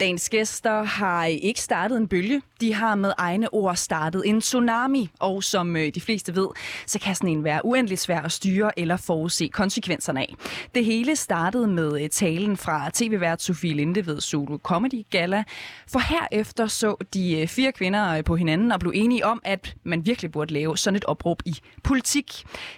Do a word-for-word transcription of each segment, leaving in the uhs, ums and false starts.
Dagens gæster har ikke startet en bølge. De har med egne ord startet en tsunami, og som de fleste ved, så kan sådan en være uendeligt svær at styre eller forudse konsekvenserne af. Det hele startede med talen fra tv-vært Sofie Linde ved Solo Comedy Gala, for herefter så de fire kvinder på hinanden og blev enige om, at man virkelig burde lave sådan et opråb i politik.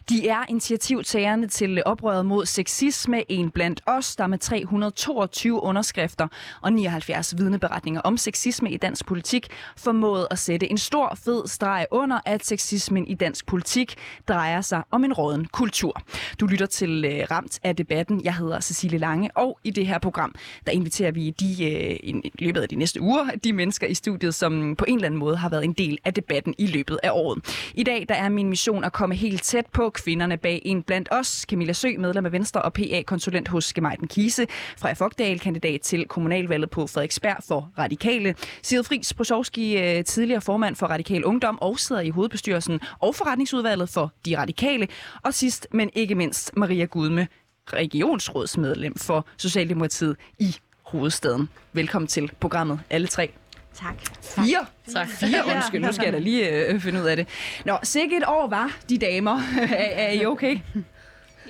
De er initiativtagerne til oprøret mod sexisme, en blandt os, der med tre hundrede og toogtyve underskrifter og nioghalvfjerds vidneberetninger om sexisme i dansk politik, formåede at sætte en stor fed streg under, at sexismen i dansk politik drejer sig om en rådden kultur. Du lytter til øh, Ramt af debatten. Jeg hedder Cecilie Lange, og i det her program, der inviterer vi de, øh, i løbet af de næste uger de mennesker i studiet, som på en eller anden måde har været en del af debatten i løbet af året. I dag der er min mission at komme helt tæt på kvinderne bag en blandt os. Camilla Sø, medlem af Venstre og P A-konsulent hos Gemajnen Kise. Freja Fogtdal, kandidat til kommunalvalget på Frederiksberg for Radikale. Sire Friis Brozovski, tidligere formand for Radikal Ungdom og sidder i hovedbestyrelsen og forretningsudvalget for De Radikale. Og sidst, men ikke mindst, Maria Gudme, regionsrådsmedlem for Socialdemokratiet i hovedstaden. Velkommen til programmet, alle tre. Tak. Fire. Tak. Fire, undskyld. Nu skal jeg da lige øh, finde ud af det. Nå, sikkert et år var de damer. er, er I okay?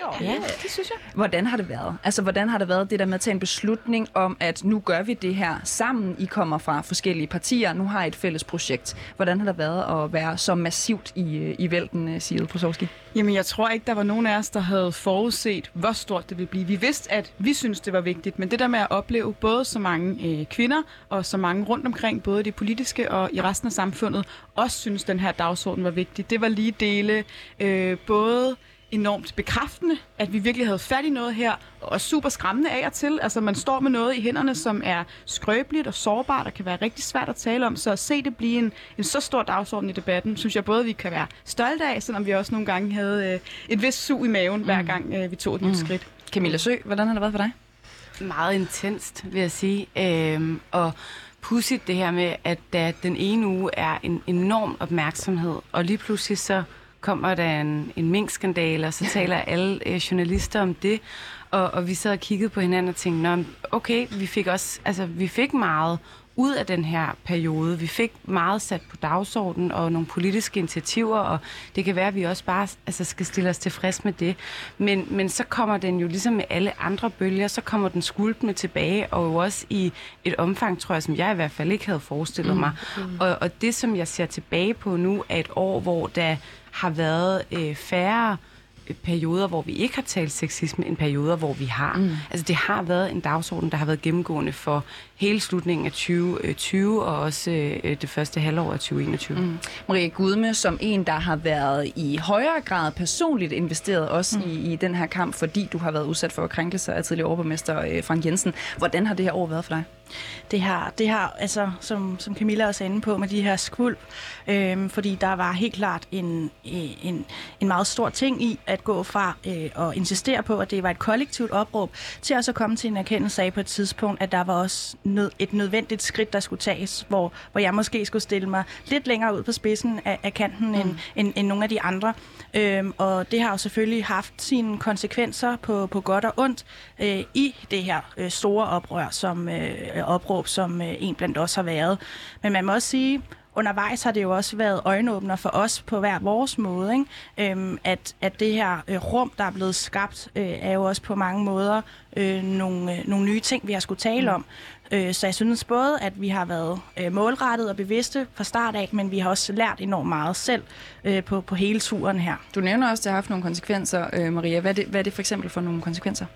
Jo, ja, det synes jeg. Hvordan har det været? Altså, hvordan har det været det der med at tage en beslutning om, at nu gør vi det her sammen? I kommer fra forskellige partier, nu har I et fælles projekt. Hvordan har det været at være så massivt i, i vælten, Sire Brozovski? Jamen, jeg tror ikke, der var nogen af os, der havde forudset, hvor stort det ville blive. Vi vidste, at vi syntes, det var vigtigt, men det der med at opleve både så mange øh, kvinder og så mange rundt omkring, både det politiske og i resten af samfundet, også synes, den her dagsorden var vigtig. Det var lige dele øh, både enormt bekræftende, at vi virkelig havde fat i noget her, og super skræmmende af og til. Altså, man står med noget i hænderne, som er skrøbeligt og sårbart, og kan være rigtig svært at tale om. Så at se det blive en, en så stor dagsorden i debatten, synes jeg både, vi kan være stolte af, selvom vi også nogle gange havde øh, et vist sug i maven, mm. hver gang øh, vi tog et nyt mm. skridt. Camilla Sø, hvordan har det været for dig? Meget intenst, vil jeg sige. Øhm, og pudsigt det her med, at der den ene uge er en enorm opmærksomhed, og lige pludselig så kommer der en, en minkskandale, og så taler alle øh, journalister om det, og, og vi sad og kiggede på hinanden og tænkte, nå, okay, vi fik også, altså, vi fik meget ud af den her periode. Vi fik meget sat på dagsordenen og nogle politiske initiativer, og det kan være, at vi også bare altså, skal stille os tilfreds med det. Men, men så kommer den jo ligesom med alle andre bølger, så kommer den skulpende tilbage, og også i et omfang, tror jeg, som jeg i hvert fald ikke havde forestillet mig. Mm, mm. Og, og det, som jeg ser tilbage på nu, er et år, hvor der har været øh, færre perioder, hvor vi ikke har talt sexisme, end perioder, hvor vi har. Mm. Altså, det har været en dagsorden, der har været gennemgående for hele slutningen af tyve tyve og også øh, det første halvår af tyve enogtyve. Mm. Maria Gudme, som en, der har været i højere grad personligt investeret også mm. i, i den her kamp, fordi du har været udsat for krænkelser af tidligere overborgmester øh, Frank Jensen. Hvordan har det her år været for dig? Det har, det har altså, som, som Camilla også er inde på, med de her skvulp, øh, fordi der var helt klart en, en, en meget stor ting i at gå fra øh, og insistere på, at det var et kollektivt opråb, til også at komme til en erkendelse af på et tidspunkt, at der var også nød, et nødvendigt skridt, der skulle tages, hvor, hvor jeg måske skulle stille mig lidt længere ud på spidsen af, af kanten mm. end, end, end nogle af de andre. Øh, og det har jo selvfølgelig haft sine konsekvenser på, på godt og ondt øh, i det her øh, store oprør, som øh, opråb, som øh, en blandt os har været. Men man må også sige, undervejs har det jo også været øjenåbner for os på hver vores måde, ikke? Øhm, at, at det her øh, rum, der er blevet skabt, øh, er jo også på mange måder øh, nogle, øh, nogle nye ting, vi har skulle tale mm. om. Øh, så jeg synes både, at vi har været øh, målrettet og bevidste fra start af, men vi har også lært enormt meget selv øh, på, på hele turen her. Du nævner også, at det har haft nogle konsekvenser, øh, Maria. Hvad er, det, hvad er det for eksempel for nogle konsekvenser?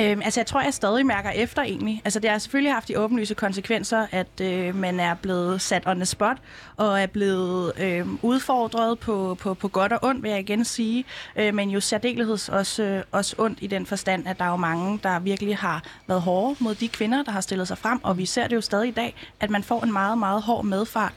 Øhm, altså, jeg tror, jeg stadig mærker efter egentlig. Altså, det har selvfølgelig haft de åbenlyse konsekvenser, at øh, man er blevet sat on the spot og er blevet øh, udfordret på, på, på godt og ondt, vil jeg igen sige. Øh, men jo særdeleshed også, øh, også ondt i den forstand, at der er jo mange, der virkelig har været hårde mod de kvinder, der har stillet sig frem. Og vi ser det jo stadig i dag, at man får en meget, meget hård medfart.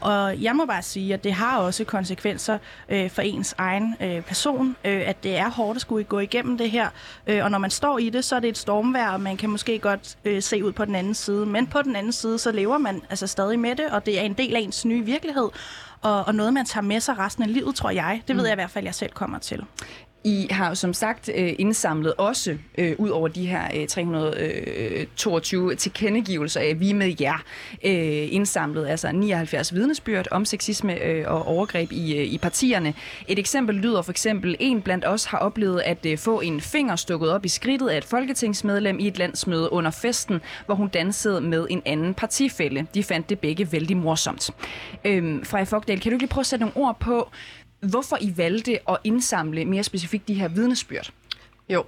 Og jeg må bare sige, at det har også konsekvenser øh, for ens egen øh, person, øh, at det er hårdt at skulle gå igennem det her. Øh, og når man står i det, så er det et stormvejr, og man kan måske godt øh, se ud på den anden side. Men på den anden side, så lever man altså stadig med det, og det er en del af ens nye virkelighed, og, og noget, man tager med sig resten af livet, tror jeg. Det ved jeg i hvert fald, jeg selv kommer til. I har jo som sagt øh, indsamlet også, øh, ud over de her øh, tre hundrede og toogtyve tilkendegivelser af, vi med jer, øh, indsamlet altså nioghalvfjerds vidnesbyrd om sexisme øh, og overgreb i, øh, i partierne. Et eksempel lyder for eksempel, en blandt os har oplevet at øh, få en finger stukket op i skridtet af et folketingsmedlem i et landsmøde under festen, hvor hun dansede med en anden partifælle. De fandt det begge vældig morsomt. Øh, Freja Fogtdal, kan du ikke lige prøve at sætte nogle ord på, hvorfor I valgte at indsamle mere specifikt de her vidnesbyrd? Jo,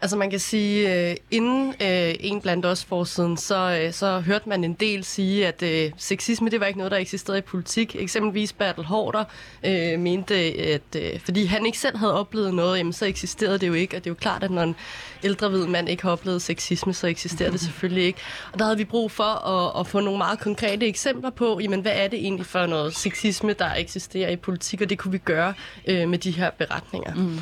altså man kan sige, inden en blandt os forsiden, så, så hørte man en del sige, at øh, sexisme, det var ikke noget, der eksisterede i politik. Eksempelvis Bertel Haarder øh, mente, at øh, fordi han ikke selv havde oplevet noget, jamen, så eksisterede det jo ikke. Og det er jo klart, at når en ældre hvid mand ikke har oplevet sexisme, så eksisterer det selvfølgelig ikke. Og der havde vi brug for at, at få nogle meget konkrete eksempler på, jamen hvad er det egentlig for noget sexisme, der eksisterer i politik, og det kunne vi gøre øh, med de her beretninger. Mm.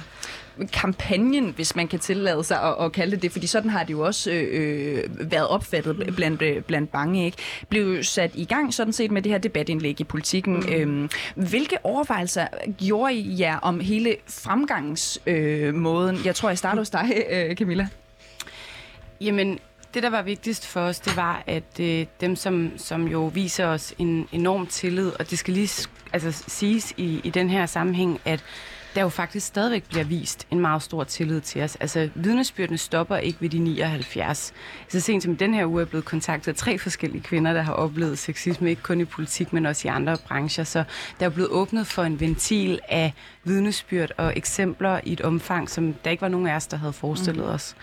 Kampagnen, hvis man kan tillade sig at, at kalde det, fordi sådan har det jo også øh, været opfattet blandt, blandt bange, ikke? Blev sat i gang sådan set med det her debatindlæg i Politikken. Mm. Øhm, hvilke overvejelser gjorde I jer om hele fremgangsmåden? Øh, jeg tror, jeg starter hos dig, øh, Camilla. Jamen, det der var vigtigst for os, det var, at øh, dem, som, som jo viser os en enorm tillid, og det skal lige altså, siges i, i den her sammenhæng, at der jo faktisk stadigvæk bliver vist en meget stor tillid til os. Altså, vidnesbyrdene stopper ikke ved de nioghalvfjerds. Så sent som den her uge er blevet kontaktet af tre forskellige kvinder, der har oplevet sexisme, ikke kun i politik, men også i andre brancher. Så der er blevet åbnet for en ventil af vidnesbyrd og eksempler i et omfang, som der ikke var nogen af os, der havde forestillet mm. os.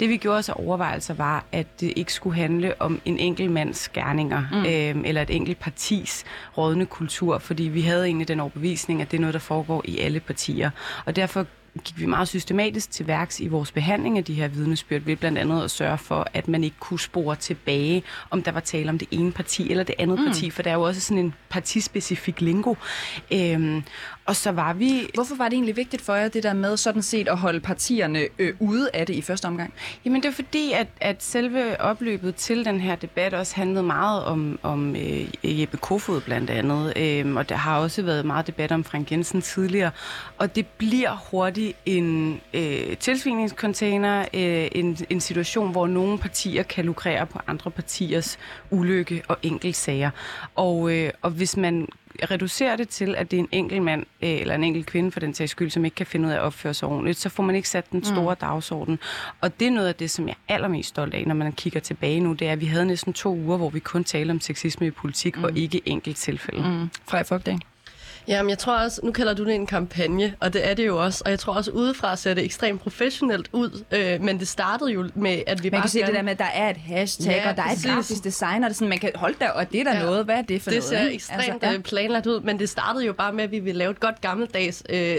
Det vi gjorde os overvejelser var, at det ikke skulle handle om en enkelt mands gerninger, mm. øh, eller et enkelt partis rådende kultur, fordi vi havde egentlig den overbevisning, at det er noget, der foregår i alle partier. Og derfor gik vi meget systematisk til værks i vores behandling af de her vidnesbyrd, ved blandt andet at sørge for, at man ikke kunne spore tilbage, om der var tale om det ene parti eller det andet mm. parti, for der er jo også sådan en partispecifik lingo. Øhm, og så var vi... Hvorfor var det egentlig vigtigt for jer, det der med sådan set at holde partierne øh, ude af det i første omgang? Jamen det er fordi, at, at selve opløbet til den her debat også handlede meget om, om øh, Jeppe Kofod blandt andet, øh, og der har også været meget debat om Frank Jensen tidligere, og det bliver hurtigt en øh, tilsviningscontainer, øh, en, en situation, hvor nogle partier kan lukrere på andre partiers ulykke og enkeltsager. Og, øh, og hvis man reducerer det til, at det er en enkelt mand øh, eller en enkelt kvinde for den sags skyld, som ikke kan finde ud af at opføre sig ordentligt, så får man ikke sat den store mm. dagsorden. Og det er noget af det, som jeg er allermest stolt af, når man kigger tilbage nu, det er, at vi havde næsten to uger, hvor vi kun talte om sexisme i politik mm. og ikke enkelt tilfælde. Mm. Freja Fogtdal. Jamen, jeg tror også, nu kalder du det en kampagne, og det er det jo også. Og jeg tror også, udefra ser det ekstremt professionelt ud, øh, men det startede jo med, at vi man bare... Man kan se gerne... det der med, at der er et hashtag, ja, og der er et grafisk design, og det sådan, man kan holde der, og det er der ja. noget. Hvad er det for det noget? Det ser ekstremt altså, ja. planlagt ud, men det startede jo bare med, at vi ville lave et godt gammeldags øh,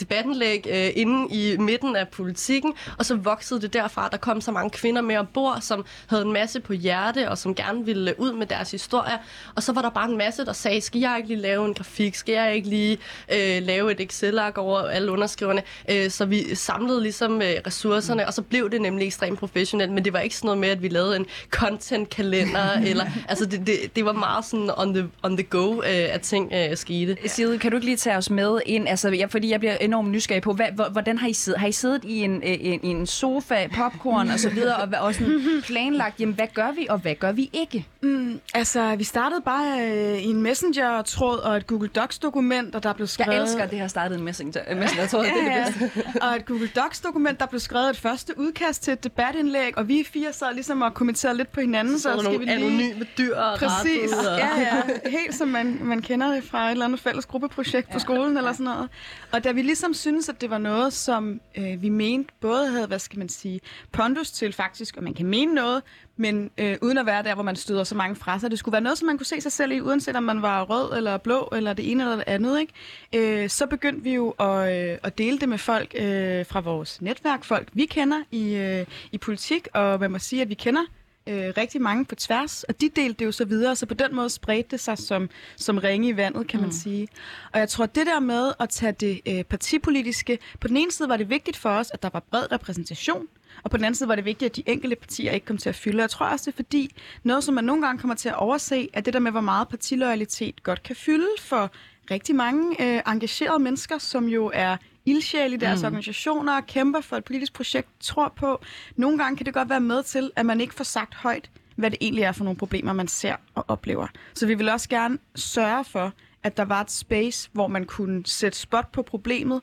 debattenlæg øh, inde i midten af Politikken, og så voksede det derfra. Der kom så mange kvinder med ombord, som havde en masse på hjerte, og som gerne ville ud med deres historier. Og så var der bare en masse, der sagde, skal jeg ikke lige lave en grafik? Skal jeg ikke lige øh, lave et Excel-ark over alle underskriverne, øh, så vi samlede ligesom øh, ressourcerne, og så blev det nemlig ekstremt professionelt, men det var ikke sådan noget med, at vi lavede en content-kalender, eller, altså det, det, det var meget sådan on the, on the go, øh, at ting øh, skete. Sire, kan du ikke lige tage os med ind, altså, jeg, fordi jeg bliver enormt nysgerrig på, hvad, hvordan har I siddet? Har I siddet i en, en, en sofa, popcorn og så videre, og, og sådan planlagt, jamen hvad gør vi, og hvad gør vi ikke? Mm, altså, vi startede bare øh, i en Messenger-tråd og et Google Docs dokument, og der blev skrevet... Jeg elsker, at det har startet en messenger, en messenger tror jeg, ja, ja. Det er det bedste. Og et Google Docs-dokument, der blev skrevet et første udkast til et debatindlæg, og vi fire sad ligesom og kommenterede lidt på hinanden. Så, så skal nogle vi lige... anonyme dyr og præcis, og... ja, ja. Helt som man, man kender det fra et eller andet fælles gruppeprojekt ja. på skolen eller sådan noget. Og da vi ligesom syntes, at det var noget, som øh, vi mente både havde, hvad skal man sige, pondus til faktisk, og man kan mene noget, men øh, uden at være der, hvor man støder så mange fra sig. Det skulle være noget, som man kunne se sig selv i, uanset om man var rød eller blå, eller det ene eller det andet. Ikke? Øh, så begyndte vi jo at, øh, at dele det med folk øh, fra vores netværk, folk vi kender i, øh, i politik, og man må sige, at vi kender øh, rigtig mange på tværs, og de delte det jo så videre, så på den måde spredte det sig som, som ringe i vandet, kan man mm. sige. Og jeg tror, det der med at tage det øh, partipolitiske, på den ene side var det vigtigt for os, at der var bred repræsentation, og på den anden side var det vigtigt, at de enkelte partier ikke kom til at fylde. Jeg tror også, det er fordi, noget som man nogle gange kommer til at overse, er det der med, hvor meget partiloyalitet godt kan fylde for rigtig mange øh, engagerede mennesker, som jo er ildsjæl i deres mm. organisationer og kæmper for et politisk projekt, tror på. Nogle gange kan det godt være med til, at man ikke får sagt højt, hvad det egentlig er for nogle problemer, man ser og oplever. Så vi vil også gerne sørge for, at der var et space, hvor man kunne sætte spot på problemet,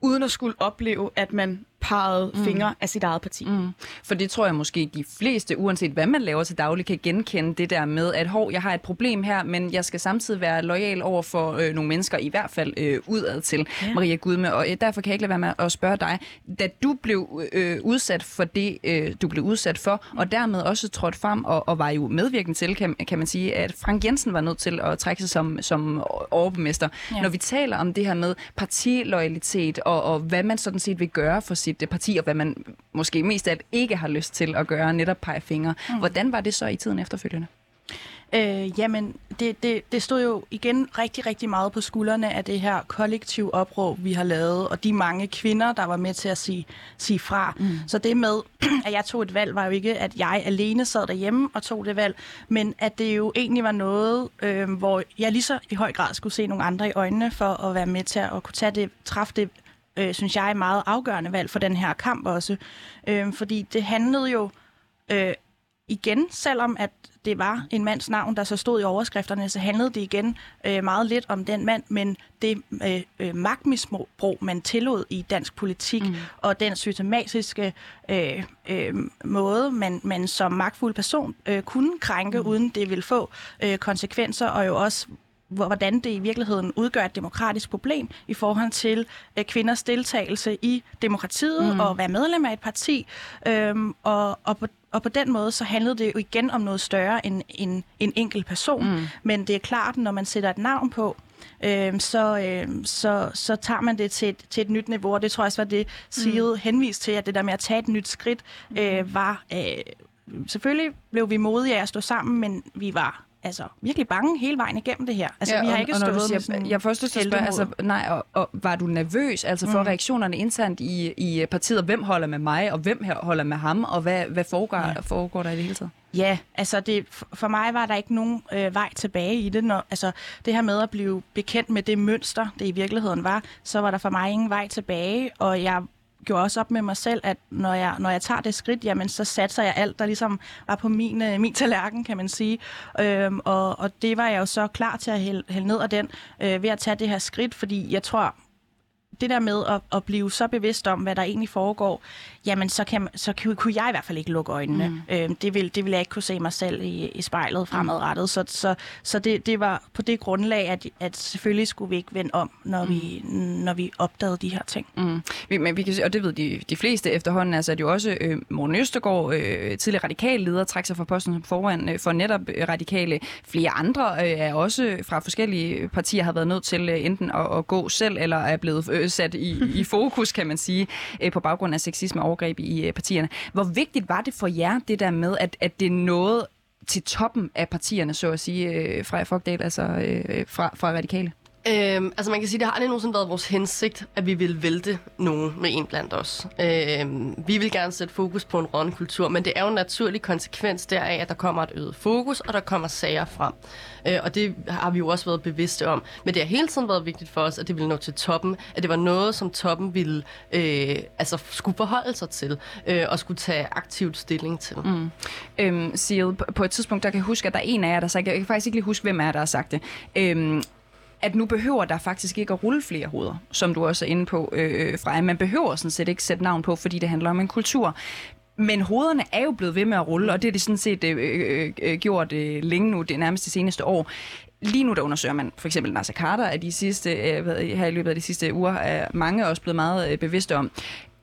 uden at skulle opleve, at man pegede mm. fingre af sit eget parti. Mm. For det tror jeg måske, de fleste, uanset hvad man laver til daglig, kan genkende det der med, at hov, jeg har et problem her, men jeg skal samtidig være loyal over for øh, nogle mennesker, i hvert fald øh, udad til, ja. Maria Gudme. Og øh, derfor kan jeg ikke lade være med at spørge dig, da du blev øh, udsat for det, øh, du blev udsat for, og dermed også trådte frem og, og var jo medvirkende til, kan, kan man sige, at Frank Jensen var nødt til at trække sig som, som overborgmester. Ja. Når vi taler om det her med partiloyalitet, og, og hvad man sådan set vil gøre for sit parti, og hvad man måske mest af alt ikke har lyst til at gøre, netop pege fingre. Mm. Hvordan var det så i tiden efterfølgende? Øh, jamen, det, det, det stod jo igen rigtig, rigtig meget på skuldrene af det her kollektiv opråb, vi har lavet, og de mange kvinder, der var med til at sige, sige fra. Mm. Så det med, at jeg tog et valg, var jo ikke, at jeg alene sad derhjemme og tog det valg, men at det jo egentlig var noget, øh, hvor jeg lige så i høj grad skulle se nogle andre i øjnene for at være med til at kunne tage det, træffe det, Øh, synes jeg er meget afgørende valg for den her kamp også. Øh, fordi det handlede jo øh, igen, selvom at det var en mands navn, der så stod i overskrifterne, så handlede det igen øh, meget lidt om den mand, men det øh, magtmisbrug, man tillod i dansk politik, mm. og den systematiske øh, øh, måde, man, man som magtfuld person øh, kunne krænke, mm. uden det ville få øh, konsekvenser, og jo også hvordan det i virkeligheden udgør et demokratisk problem i forhold til øh, kvinders deltagelse i demokratiet mm. og være medlem af et parti. Øhm, og, og, på, og på den måde så handlede det jo igen om noget større end en, en enkelt person. Mm. Men det er klart, når man sætter et navn på, øh, så, øh, så, så tager man det til et, til et nyt niveau. Og det tror jeg også var det, Sire mm. henviste til, at det der med at tage et nyt skridt øh, var... Øh, selvfølgelig blev vi modige af at stå sammen, men vi var... altså virkelig bange hele vejen igennem det her. Altså ja, vi har ikke stået siger, med sådan. Jeg forstår til spørg, altså nej, og, og var du nervøs altså for mm. reaktionerne internt i i partiet, og hvem holder med mig og hvem her holder med ham, og hvad hvad foregår ja. foregår der i det hele taget? Ja, altså det, for mig var der ikke nogen øh, vej tilbage i det. Når, altså det her med at blive bekendt med det mønster, det i virkeligheden var, så var der for mig ingen vej tilbage, og jeg gjorde også op med mig selv, at når jeg, når jeg tager det skridt, jamen så satser jeg alt, der ligesom var på min, min tallerken, kan man sige. Øhm, og, og det var jeg jo så klar til at hælde, hælde ned af den, øh, ved at tage det her skridt, fordi jeg tror, det der med at, at blive så bevidst om, hvad der egentlig foregår, jamen så, kan, så kunne jeg i hvert fald ikke lukke øjnene. Mm. Øhm, det, ville, det ville jeg ikke kunne se mig selv i, i spejlet fremadrettet. Så, så, så det, det var på det grundlag, at, at selvfølgelig skulle vi ikke vende om, når, mm. vi, når vi opdagede de her ting. Mm. Men vi kan se, og det ved de, de fleste efterhånden, altså, at jo også øh, Morten Østergaard, øh, tidligere radikal leder, trak sig fra posten som foran øh, for netop radikale. Flere andre øh, er også fra forskellige partier har været nødt til øh, enten at, at gå selv, eller er blevet øh, sat i, i fokus, kan man sige, øh, på baggrund af sexisme og overgreb i øh, partierne. Hvor vigtigt var det for jer, det der med, at, at det nåede til toppen af partierne, så at sige, øh, Freja Fogtdal, altså øh, fra, fra Radikale? Øhm, altså man kan sige, det har aldrig nogensinde været vores hensigt, at vi ville vælte nogen med en blandt os. Øhm, vi vil gerne sætte fokus på en rådden kultur, men det er jo en naturlig konsekvens deraf, at der kommer et øget fokus, og der kommer sager frem. Øh, og det har vi jo også været bevidste om. Men det har hele tiden været vigtigt for os, at det ville nå til toppen, at det var noget, som toppen ville øh, altså skulle forholde sig til, øh, og skulle tage aktivt stilling til. Mm. Øhm, Sire, på et tidspunkt, der kan jeg huske, at der er en af jer, der har sagt, jeg kan faktisk ikke lige huske, hvem af jer, der har sagt det, øhm, at nu behøver der faktisk ikke at rulle flere hoveder, som du også er inde på, øh, Freja. Man behøver sådan set ikke sætte navn på, fordi det handler om en kultur. Men hovederne er jo blevet ved med at rulle, og det er de sådan set øh, øh, gjort øh, længe nu, det er nærmest de seneste år. Lige nu der undersøger man for eksempel Nasser Khader, at de sidste, øh, her i løbet af de sidste uger er mange også blevet meget øh, bevidste om.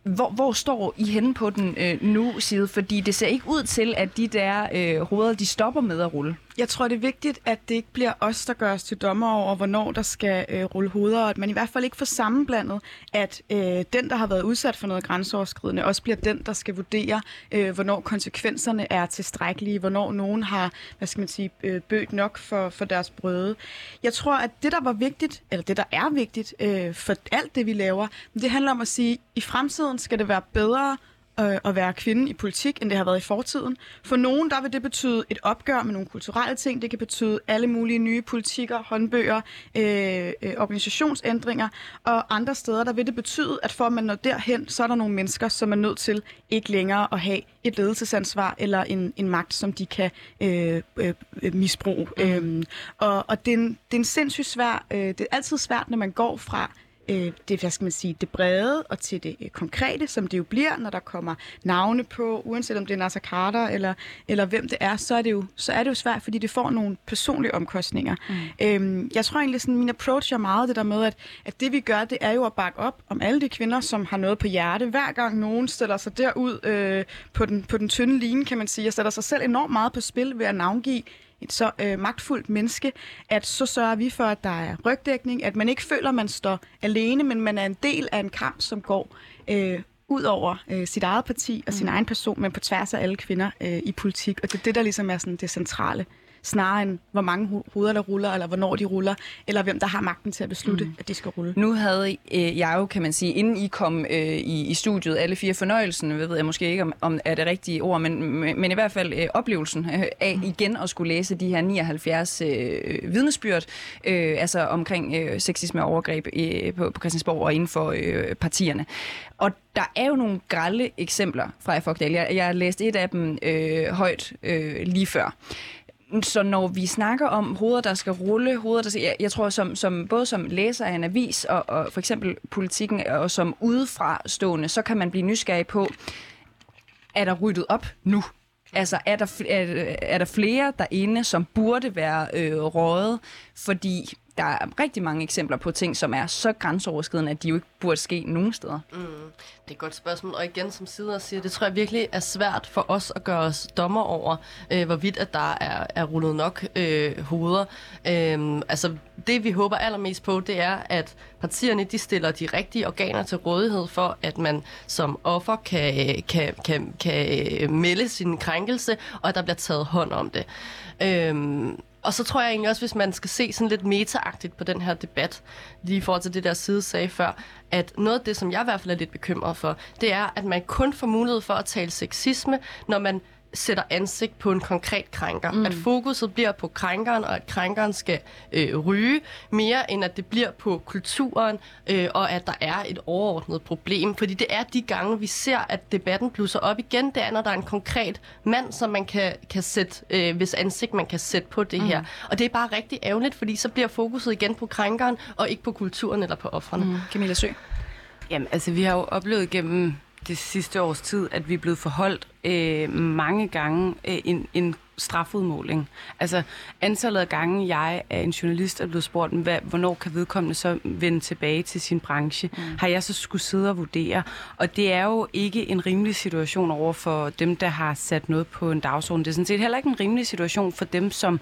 Hvor, hvor står I henne på den øh, nu side? Fordi det ser ikke ud til, at de der øh, hoveder, de stopper med at rulle. Jeg tror, det er vigtigt, at det ikke bliver os, der gør os til dommer over, hvornår der skal øh, rulle hoveder, og at man i hvert fald ikke får sammenblandet, at øh, den, der har været udsat for noget grænseoverskridende, også bliver den, der skal vurdere, øh, hvornår konsekvenserne er tilstrækkelige, hvornår nogen har, hvad skal man sige, øh, bødt nok for, for deres brøde. Jeg tror, at det, der var vigtigt, eller det, der er vigtigt øh, for alt det, vi laver, det handler om at sige, at i fremtiden skal det være bedre øh, at være kvinde i politik, end det har været i fortiden. For nogen, der vil det betyde et opgør med nogle kulturelle ting. Det kan betyde alle mulige nye politikker, håndbøger, øh, øh, organisationsændringer. Og andre steder, der vil det betyde, at for at man når derhen, så er der nogle mennesker, som er nødt til ikke længere at have et ledelsesansvar eller en, en magt, som de kan øh, øh, misbruge. Mm. Øhm, og og det, er en, det er en sindssygt svær... Øh, det er altid svært, når man går fra... det, hvad skal man sige, det brede og til det konkrete, som det jo bliver, når der kommer navne på, uanset om det er Nasser Khader eller, eller hvem det er, så er det, jo, så er det jo svært, fordi det får nogle personlige omkostninger. Mm. Øhm, jeg tror egentlig, sådan min approach er meget det der med, at, at det vi gør, det er jo at bakke op om alle de kvinder, som har noget på hjerte. Hver gang nogen stiller sig derud øh, på, den, på den tynde line, kan man sige, og stiller sig selv enormt meget på spil ved at navngive et så øh, magtfuldt menneske, at så sørger vi for, at der er rygdækning, at man ikke føler, man står alene, men man er en del af en kamp, som går øh, ud over øh, sit eget parti og sin mm. egen person, men på tværs af alle kvinder øh, i politik. Og det er det, der ligesom er sådan det centrale, snarere end hvor mange ho- hoveder, der ruller, eller hvornår de ruller, eller hvem, der har magten til at beslutte, mm. at de skal rulle. Nu havde øh, jeg jo, kan man sige, inden I kom øh, i, i studiet, alle fire fornøjelsen, jeg ved jeg måske ikke, om, om er det rigtige ord, men, men, men i hvert fald øh, oplevelsen øh, af igen at skulle læse de her nioghalvfjerds øh, vidnesbyrd, øh, altså omkring øh, sexisme og overgreb øh, på, på Christiansborg og inden for øh, partierne. Og der er jo nogle grelle eksempler fra Freja Fogtdal. Jeg, jeg læste et af dem øh, højt øh, lige før. Så når vi snakker om hoveder, der skal rulle, hoveder, der skal, jeg, jeg tror, som, som, både som læser af en avis og, og for eksempel politikken og som udefrastående, så kan man blive nysgerrig på, er der ryddet op nu? Altså, er der, er, er der flere derinde, som burde være øh, røget? Fordi der er rigtig mange eksempler på ting, som er så grænseoverskridende, at de jo ikke burde ske nogen steder. Mm, det er et godt spørgsmål. Og igen, som Sire siger, det tror jeg virkelig er svært for os at gøre os dommer over, øh, hvorvidt at der er, er rullet nok øh, hoveder. Øh, altså, det vi håber allermest på, det er, at partierne de stiller de rigtige organer til rådighed for, at man som offer kan, kan, kan, kan melde sin krænkelse, og at der bliver taget hånd om det. Øh, Og så tror jeg egentlig også, hvis man skal se sådan lidt meta-agtigt på den her debat, lige i forhold til det der Side sagde før, at noget af det, som jeg i hvert fald er lidt bekymret for, det er, at man kun får mulighed for at tale sexisme, når man sætter ansigt på en konkret krænker. Mm. At fokuset bliver på krænkeren, og at krænkeren skal øh, ryge mere, end at det bliver på kulturen, øh, og at der er et overordnet problem. Fordi det er de gange, vi ser, at debatten blusser op igen. Det er, når der er en konkret mand, som man kan, kan sætte, øh, hvis ansigt man kan sætte på det mm. her. Og det er bare rigtig ærgerligt, fordi så bliver fokuset igen på krænkeren, og ikke på kulturen eller på ofrene. Mm. Camilla Sø? Jamen, altså, vi har jo oplevet gennem det sidste års tid, at vi er blevet forholdt øh, mange gange øh, en, en strafudmåling. Altså antallet af gange, jeg er en journalist, er blevet spurgt, hvad, hvornår kan vedkommende så vende tilbage til sin branche? Mm. Har jeg så skulle sidde og vurdere? Og det er jo ikke en rimelig situation over for dem, der har sat noget på en dagsorden. Det er sådan set heller ikke en rimelig situation for dem, som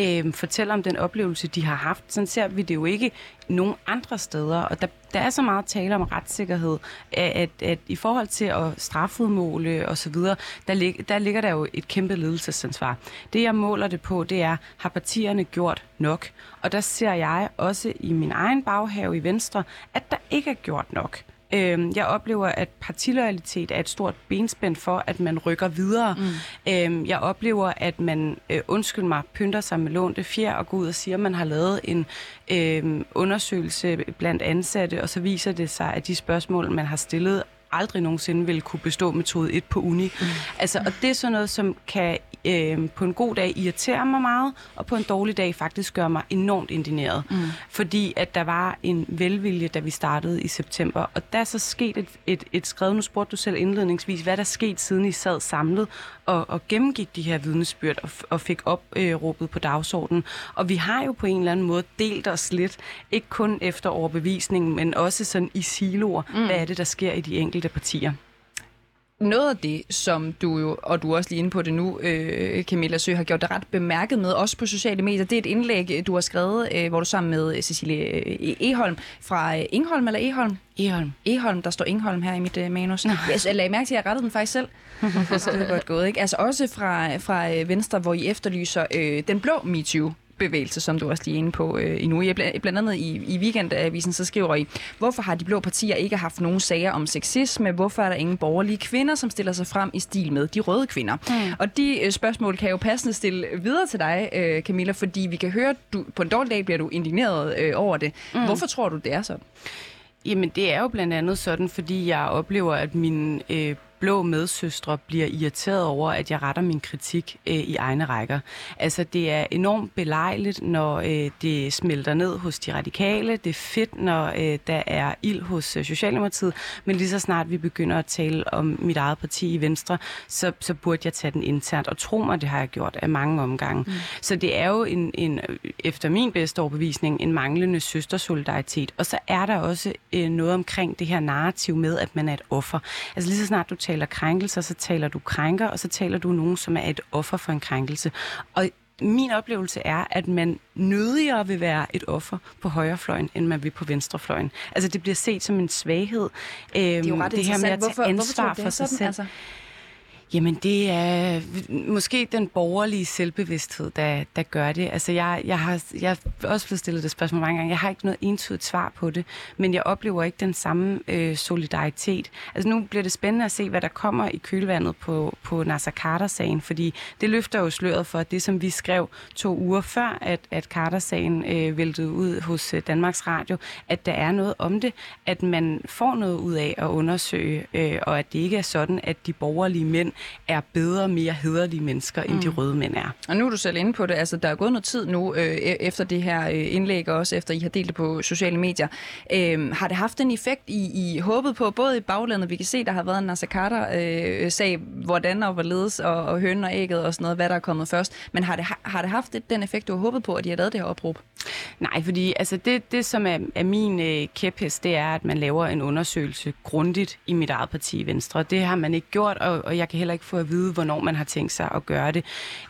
øh, fortæller om den oplevelse, de har haft. Sådan ser vi det jo ikke nogen andre steder. Og der, der er så meget tale om retssikkerhed, at, at, at i forhold til at strafudmåle osv., der, lig, der ligger der jo et kæmpe ledelsesansvar. Det, jeg måler det på, det er, har partierne gjort nok? Og der ser jeg også i min egen baghave i Venstre, at der ikke er gjort nok. Jeg oplever, at partiloyalitet er et stort benspænd for, at man rykker videre. Mm. Jeg oplever, at man, undskyld mig, pynter sig med lånte fjer og går ud og siger, at man har lavet en øh, undersøgelse blandt ansatte, og så viser det sig, at de spørgsmål, man har stillet, aldrig nogensinde ville kunne bestå metode et på uni. Mm. Altså, og det er sådan noget, som kan øh, på en god dag irritere mig meget, og på en dårlig dag faktisk gøre mig enormt indigneret. Mm. Fordi at der var en velvilje, da vi startede i september, og der er så sket et, et, et skred. Nu spurgte du selv indledningsvis, hvad der skete, siden I sad samlet og, og gennemgik de her vidnesbyrd og, og fik opråbet øh, på dagsordenen. Og vi har jo på en eller anden måde delt os lidt, ikke kun efter overbevisningen, men også sådan i siloer, mm. hvad er det, der sker i de enkelte partier. Noget af det, som du jo, og du er også lige inde på det nu, øh, Camilla Sø, har gjort det ret bemærket med, også på sociale medier, det er et indlæg, du har skrevet, øh, hvor du sammen med Cecilie Eholm fra øh, Ingholm, eller Eholm? Eholm. Eholm, der står Ingholm her i mit øh, manus. Nå. Jeg lagde mærke til, at jeg rettede den faktisk selv. Det er godt gået, ikke? Altså også fra, fra Venstre, hvor I efterlyser øh, den blå MeToo. bevægelse, som du også lige er inde på øh, endnu. I, blandt andet i, i Weekendavisen, så skriver I, hvorfor har de blå partier ikke haft nogen sager om sexisme? Hvorfor er der ingen borgerlige kvinder, som stiller sig frem i stil med de røde kvinder? Mm. Og de øh, spørgsmål kan jeg jo passende stille videre til dig, øh, Camilla, fordi vi kan høre, du på en dårlig dag bliver du indigneret øh, over det. Mm. Hvorfor tror du, det er sådan? Jamen, det er jo blandt andet sådan, fordi jeg oplever, at mine øh, blå medsøstre bliver irriteret over, at jeg retter min kritik øh, i egne rækker. Altså, det er enormt belejligt, når øh, det smelter ned hos de radikale. Det er fedt, når øh, der er ild hos øh, Socialdemokratiet. Men lige så snart vi begynder at tale om mit eget parti i Venstre, så, så burde jeg tage den internt. Og tro mig, det har jeg gjort af mange omgange. Mm. Så det er jo, en, en, efter min bedste overbevisning, en manglende søstersolidaritet. Og så er der også øh, noget omkring det her narrativ med, at man er et offer. Altså, lige så snart du taler krænkelser, så taler du krænker, og så taler du nogen, som er et offer for en krænkelse. Og min oplevelse er, at man nødigere vil være et offer på højrefløjen, end man vil på venstrefløjen. Altså, det bliver set som en svaghed. Det er jo ret det her med at tage ansvar hvorfor, hvorfor for sig selv. Altså? Jamen, det er måske den borgerlige selvbevidsthed, der, der gør det. Altså, jeg, jeg, har, jeg har også blevet stillet det spørgsmål mange gange. Jeg har ikke noget entydigt svar på det, men jeg oplever ikke den samme øh, solidaritet. Altså, nu bliver det spændende at se, hvad der kommer i kølvandet på, på Nasser Khader-sagen, fordi det løfter jo sløret for det, som vi skrev to uger før, at, at Khader-sagen øh, væltede ud hos øh, Danmarks Radio, at der er noget om det, at man får noget ud af at undersøge, øh, og at det ikke er sådan, at de borgerlige mænd er bedre, mere hæderlige mennesker, end mm. de røde mænd er. Og nu er du selv inde på det. Altså, der er gået noget tid nu, øh, efter det her indlæg, og også efter I har delt det på sociale medier. Øh, har det haft en effekt, I, I håbet på, både i baglandet? Vi kan se, der har været en Nasser Khader-sag, øh, hvordan og hvorledes, og, og hønen og ægget og sådan noget, hvad der er kommet først. Men har det, har det haft den effekt, du har håbet på, at de har lavet det her opråb? Nej, fordi altså, det, det, som er, er min øh, kæphest, det er, at man laver en undersøgelse grundigt i mit eget parti Venstre. Det har man ikke gjort, og, og jeg kan heller ikke få at vide, hvornår man har tænkt sig at gøre det.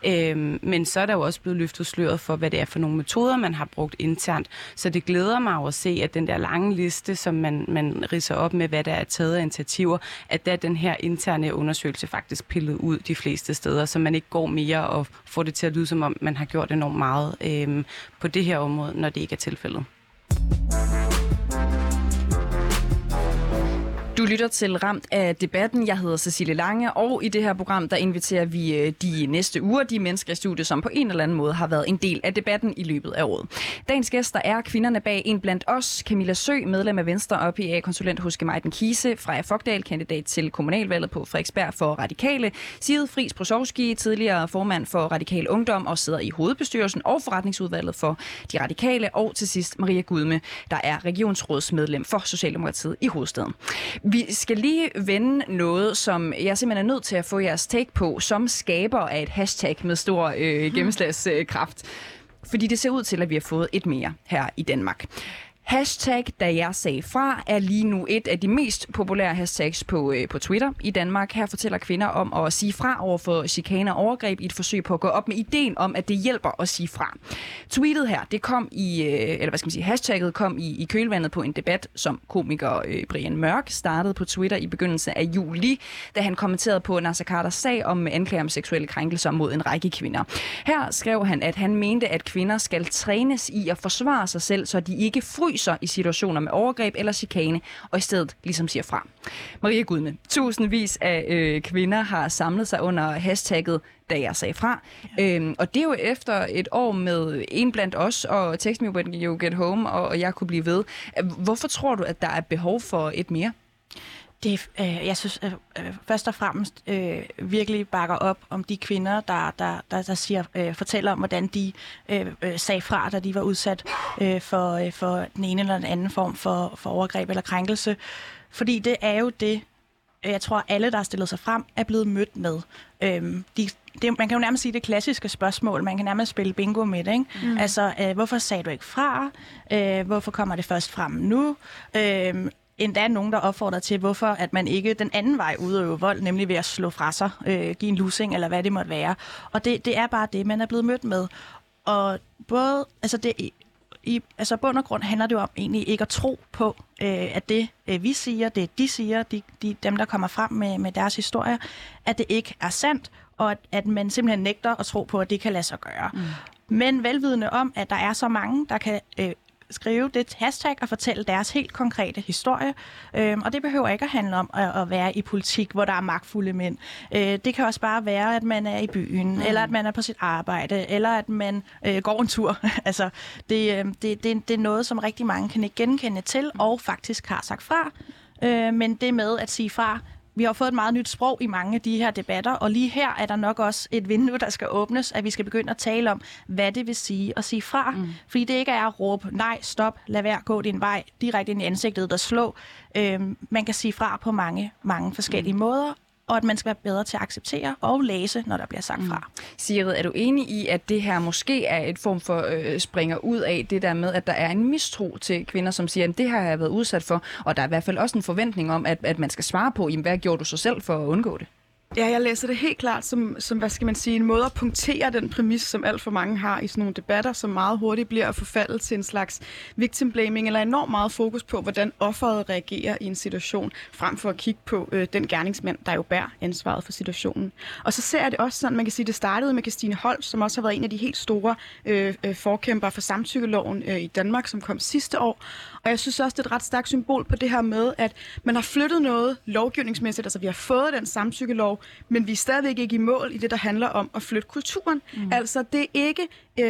Øhm, men så er der jo også blevet løftet sløret for, hvad det er for nogle metoder, man har brugt internt. Så det glæder mig over at se, at den der lange liste, som man, man ridser op med, hvad der er taget af initiativer, at der den her interne undersøgelse faktisk pillet ud de fleste steder, så man ikke går mere og får det til at lyde, som om man har gjort enormt meget øhm, på det her område, når det ikke er tilfældet. Du lytter til Ramt af debatten. Jeg hedder Cecilie Lange, og i det her program, der inviterer vi de næste uger de mennesker i studiet, som på en eller anden måde har været en del af debatten i løbet af året. Dagens gæster er kvinderne bag En Blandt Os, Camilla Sø, medlem af Venstre og P A-konsulent hos Gemajnen Kise, Freja Fogtdal, kandidat til kommunalvalget på Frederiksberg for Radikale, Sire Friis Brozovski, tidligere formand for Radikal Ungdom og sidder i hovedbestyrelsen og forretningsudvalget for De Radikale, og til sidst Maria Gudme, der er regionsrådsmedlem for Socialdemokratiet i hovedstaden. Vi skal lige vende noget, som jeg simpelthen er nødt til at få jeres take på, som skaber af et hashtag med stor øh, gennemslagskraft. Fordi det ser ud til, at vi har fået et mere her i Danmark. Hashtag, da jeg sagde fra, er lige nu et af de mest populære hashtags på, øh, på Twitter i Danmark. Her fortæller kvinder om at sige fra over for chikane og overgreb i et forsøg på at gå op med ideen om, at det hjælper at sige fra. Tweetet her, det kom i, øh, eller hvad skal man sige, hashtagget kom i, i kølvandet på en debat, som komiker øh, Brian Mørk startede på Twitter i begyndelsen af juli, da han kommenterede på Nasser Khaders sag om anklager om seksuelle krænkelser mod en række kvinder. Her skrev han, at han mente, at kvinder skal trænes i at forsvare sig selv, så de ikke fryser i situationer med overgreb eller chikane, og i stedet ligesom siger fra. Maria Gudme, tusindvis af øh, kvinder har samlet sig under hashtagget, da jeg sagde fra. Ja. Øhm, og det er jo efter et år med En Blandt Os og Text Me When You Get Home, og, og jeg kunne blive ved. Hvorfor tror du, at der er behov for et mere? Det, øh, jeg synes øh, først og fremmest øh, virkelig bakker op om de kvinder, der, der, der, der siger, øh, fortæller om, hvordan de øh, sagde fra, da de var udsat øh, for, øh, for den ene eller den anden form for, for overgreb eller krænkelse. Fordi det er jo det, jeg tror, alle, der har stillet sig frem, er blevet mødt med. Øhm, de, det, man kan jo nærmest sige det klassiske spørgsmål, man kan nærmest spille bingo med det, ikke? Mm. Altså, øh, hvorfor sagde du ikke fra? Øh, hvorfor kommer det først frem nu? Øh, Endda nogen, der opfordrer til, hvorfor at man ikke den anden vej udøver vold, nemlig ved at slå fra sig, øh, give en lussing eller hvad det måtte være. Og det, det er bare det, man er blevet mødt med. Og både, altså det, i altså bund og grund handler det jo om egentlig ikke at tro på, øh, at det øh, vi siger, det de siger, de, de, dem der kommer frem med, med deres historier, at det ikke er sandt, og at, at man simpelthen nægter at tro på, at det kan lade sig gøre. Mm. Men velvidende om, at der er så mange, der kan øh, skrive det hashtag og fortælle deres helt konkrete historie. Øh, og det behøver ikke at handle om at, at være i politik, hvor der er magtfulde mænd. Øh, det kan også bare være, at man er i byen, mm. eller at man er på sit arbejde, eller at man øh, går en tur. altså, det, øh, det, det, det er noget, som rigtig mange kan ikke genkende til, og faktisk har sagt fra. Øh, men det med at sige fra... Vi har fået et meget nyt sprog i mange af de her debatter, og lige her er der nok også et vindue, der skal åbnes, at vi skal begynde at tale om, hvad det vil sige at sige fra. Mm. Fordi det ikke er at råbe, nej, stop, lad være, gå din vej, direkte ind i ansigtet, der slå. Øhm, man kan sige fra på mange, mange forskellige mm. måder, og at man skal være bedre til at acceptere og læse, når der bliver sagt mm. fra. Sire, er du enig i, at det her måske er et form for øh, springer ud af det der med, at der er en mistro til kvinder, som siger, at det her har jeg været udsat for, og der er i hvert fald også en forventning om, at, at man skal svare på, jamen, hvad gjorde du så selv for at undgå det? Ja, jeg læser det helt klart som, som, hvad skal man sige, en måde at punktere den præmis, som alt for mange har i sådan nogle debatter, som meget hurtigt bliver at forfalde til en slags victim blaming, eller enormt meget fokus på, hvordan offeret reagerer i en situation, frem for at kigge på øh, den gerningsmand, der jo bærer ansvaret for situationen. Og så ser jeg det også sådan, man kan sige, det startede med Christine Holm, som også har været en af de helt store øh, forkæmpere for samtykkeloven øh, i Danmark, som kom sidste år. Og jeg synes også, det er et ret stærkt symbol på det her med, at man har flyttet noget lovgivningsmæssigt, altså vi har fået den samtykkelov, men vi er stadigvæk ikke i mål i det, der handler om at flytte kulturen. Mm. Altså, det er, ikke, øh,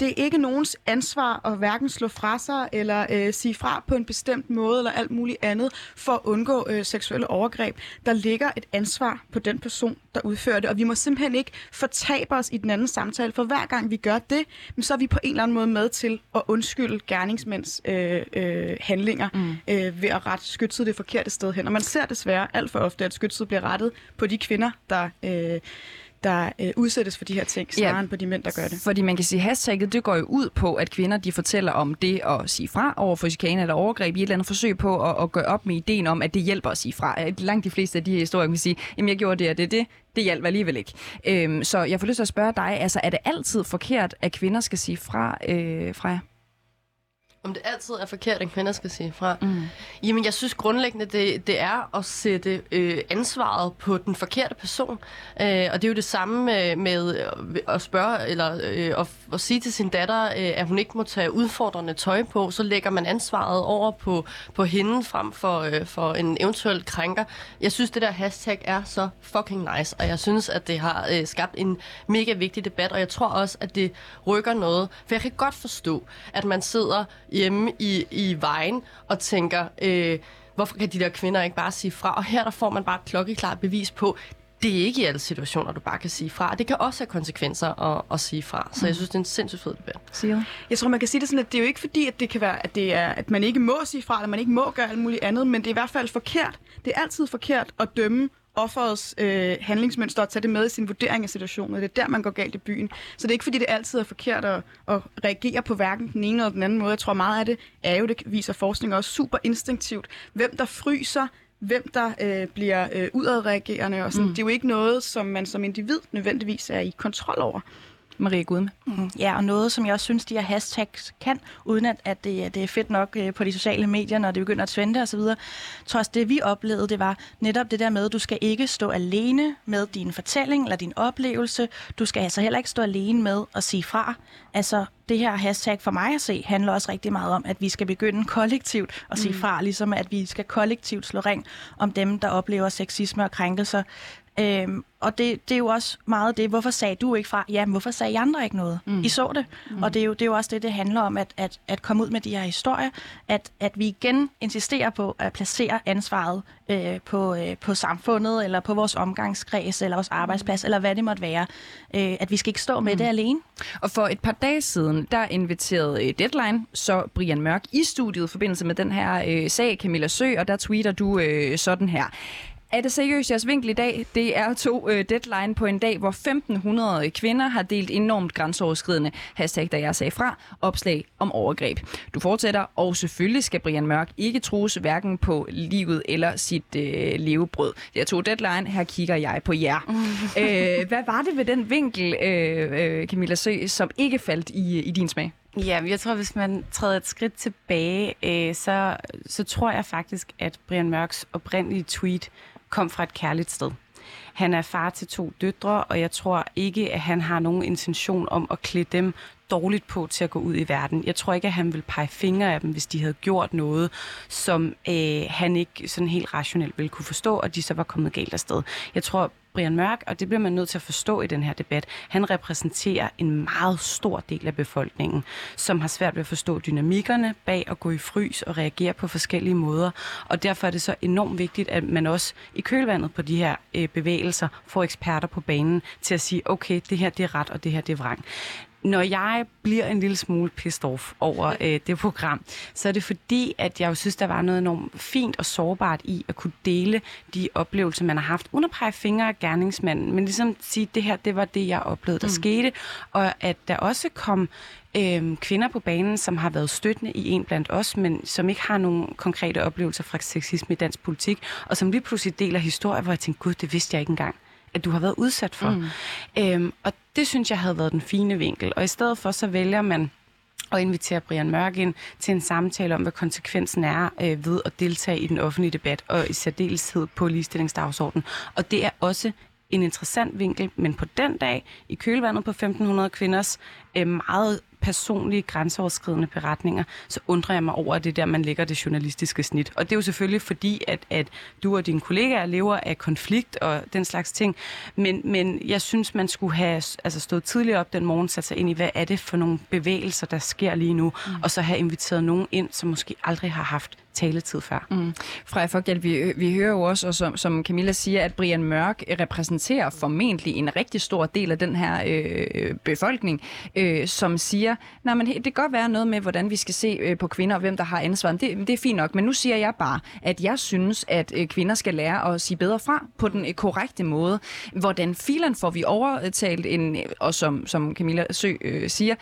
det er ikke nogens ansvar at hverken slå fra sig eller øh, sige fra på en bestemt måde eller alt muligt andet for at undgå øh, seksuelle overgreb. Der ligger et ansvar på den person, der udfører det, og vi må simpelthen ikke fortabe os i den anden samtale, for hver gang vi gør det, så er vi på en eller anden måde med til at undskylde gerningsmænds øh, øh, handlinger mm. øh, ved at rette skytset det forkerte sted hen. Og man ser desværre alt for ofte, at skytset bliver rettet på de kvinder, der, øh, der øh, udsættes for de her ting, snarere ja, end på de mænd, der gør det. Fordi man kan sige, at hashtagget det går jo ud på, at kvinder de fortæller om det at sige fra over for chikane eller overgreb i et eller andet forsøg på at, at gøre op med ideen om, at det hjælper at sige fra. Langt de fleste af de historier kan sige, at jeg gjorde det og det det. Det hjælper alligevel ikke. Øhm, så jeg får lyst til at spørge dig, altså, er det altid forkert, at kvinder skal sige fra, øh, Freja? Om det altid er forkert, at kvinder skal sige fra. Mm. Jamen, jeg synes grundlæggende, det, det er at sætte øh, ansvaret på den forkerte person. Øh, og det er jo det samme øh, med at spørge, eller øh, at, at sige til sin datter, øh, at hun ikke må tage udfordrende tøj på. Så lægger man ansvaret over på, på hende frem for, øh, for en eventuel krænker. Jeg synes, det der hashtag er så fucking nice. Og jeg synes, at det har øh, skabt en mega vigtig debat. Og jeg tror også, at det rykker noget. For jeg kan godt forstå, at man sidder hjemme i, i vejen og tænker, øh, hvorfor kan de der kvinder ikke bare sige fra? Og her der får man bare et klokkeklart bevis på, det er ikke i alle situationer, du bare kan sige fra. Det kan også have konsekvenser at, at sige fra. Så jeg synes, det er en sindssygt fed debat. Sire? Jeg tror, man kan sige det sådan, at det er jo ikke fordi, at det kan være, at, det er, at man ikke må sige fra, eller man ikke må gøre alt muligt andet, men det er i hvert fald forkert. Det er altid forkert at dømme offerets øh, handlingsmønster og tage det med i sin vurdering af situationen. Det er der, man går galt i byen. Så det er ikke, fordi det altid er forkert at, at reagere på hverken den ene eller den anden måde. Jeg tror, meget af det er jo, det viser forskning også, super instinktivt. Hvem der fryser, hvem der øh, bliver øh, udadreagerende og sådan. Mm. Det er jo ikke noget, som man som individ nødvendigvis er i kontrol over. Maria Gudme. Mm. Ja, og noget, som jeg også synes, de her hashtags kan, uden at, at det, det er fedt nok øh, på de sociale medier, når det begynder at trende og så videre. Trods det, vi oplevede, det var netop det der med, at du skal ikke stå alene med din fortælling eller din oplevelse. Du skal altså heller ikke stå alene med at sige fra. Altså, det her hashtag for mig at se, handler også rigtig meget om, at vi skal begynde kollektivt at sige mm. fra, ligesom at vi skal kollektivt slå ring om dem, der oplever sexisme og krænkelser. Øhm, og det, det er jo også meget det, hvorfor sagde du ikke fra? Ja, hvorfor sagde I andre ikke noget? Mm. I så det. Mm. Og det er, jo, det er jo også det, det handler om, at, at, at komme ud med de her historier, at, at vi igen insisterer på at placere ansvaret øh, på, øh, på samfundet, eller på vores omgangskreds, eller vores arbejdsplads, eller hvad det måtte være. Øh, at vi skal ikke stå med mm. det alene. Og for et par dage siden, der inviterede Deadline, så Brian Mørk i studiet i forbindelse med den her øh, sag, Camilla Sø, og der tweeter du øh, sådan her. Er det seriøst jeres vinkel i dag? Det er to øh, deadline på en dag, hvor femten hundrede kvinder har delt enormt grænseoverskridende hashtag, da jeg sagde fra, opslag om overgreb. Du fortsætter, og selvfølgelig skal Brian Mørk ikke trues hverken på livet eller sit øh, levebrød. Det er to deadline, her kigger jeg på jer. øh, hvad var det ved den vinkel, øh, øh, Camilla Sø, som ikke faldt i, i din smag? Ja, jeg tror, hvis man træder et skridt tilbage, øh, så, så tror jeg faktisk, at Brian Mørks oprindelige tweet kom fra et kærligt sted. Han er far til to døtre, og jeg tror ikke, at han har nogen intention om at klæde dem dårligt på til at gå ud i verden. Jeg tror ikke, at han ville pege fingre af dem, hvis de havde gjort noget, som øh, han ikke sådan helt rationelt ville kunne forstå, og de så var kommet galt afsted. Jeg tror, Brian Mørk, og det bliver man nødt til at forstå i den her debat, han repræsenterer en meget stor del af befolkningen, som har svært ved at forstå dynamikkerne bag at gå i frys og reagere på forskellige måder. Og derfor er det så enormt vigtigt, at man også i kølvandet på de her øh, bevægelser får eksperter på banen til at sige, okay, det her det er ret, og det her det er vrang. Når jeg bliver en lille smule pissed off over øh, det program, så er det fordi, at jeg jo synes, der var noget enormt fint og sårbart i at kunne dele de oplevelser, man har haft, uden at pege fingre af gerningsmanden, men ligesom sige, at det her, det var det, jeg oplevede, der mm. skete, og at der også kom øh, kvinder på banen, som har været støttende i en blandt os, men som ikke har nogen konkrete oplevelser fra sexisme i dansk politik, og som lige pludselig deler historier, hvor jeg tænkte, gud, det vidste jeg ikke engang, at du har været udsat for. Mm. Øhm, og det synes jeg havde været den fine vinkel. Og i stedet for, så vælger man at invitere Brian Mørk ind til en samtale om, hvad konsekvensen er øh, ved at deltage i den offentlige debat, og i særdeleshed på ligestillingsdagsordenen. Og det er også en interessant vinkel, men på den dag, i kølvandet på femten hundrede kvinders øh, meget personlige, grænseoverskridende beretninger, så undrer jeg mig over, at det der, man lægger det journalistiske snit. Og det er jo selvfølgelig fordi, at, at du og dine kollegaer lever af konflikt og den slags ting, men, men jeg synes, man skulle have altså stået tidligere op den morgen, sat sig ind i, hvad er det for nogle bevægelser, der sker lige nu, mm. og så have inviteret nogen ind, som måske aldrig har haft taletid før. Mm. Freja Fogtdal, vi, vi hører jo også, og som, som Camilla siger, at Brian Mørk repræsenterer formentlig en rigtig stor del af den her øh, befolkning, øh, som siger, nej, men det kan godt være noget med, hvordan vi skal se øh, på kvinder, og hvem der har ansvaret. Det, det er fint nok, men nu siger jeg bare, at jeg synes, at øh, kvinder skal lære at sige bedre fra på den øh, korrekte måde. Hvordan filen får vi overtalt, en, og som, som Camilla Sø øh, siger,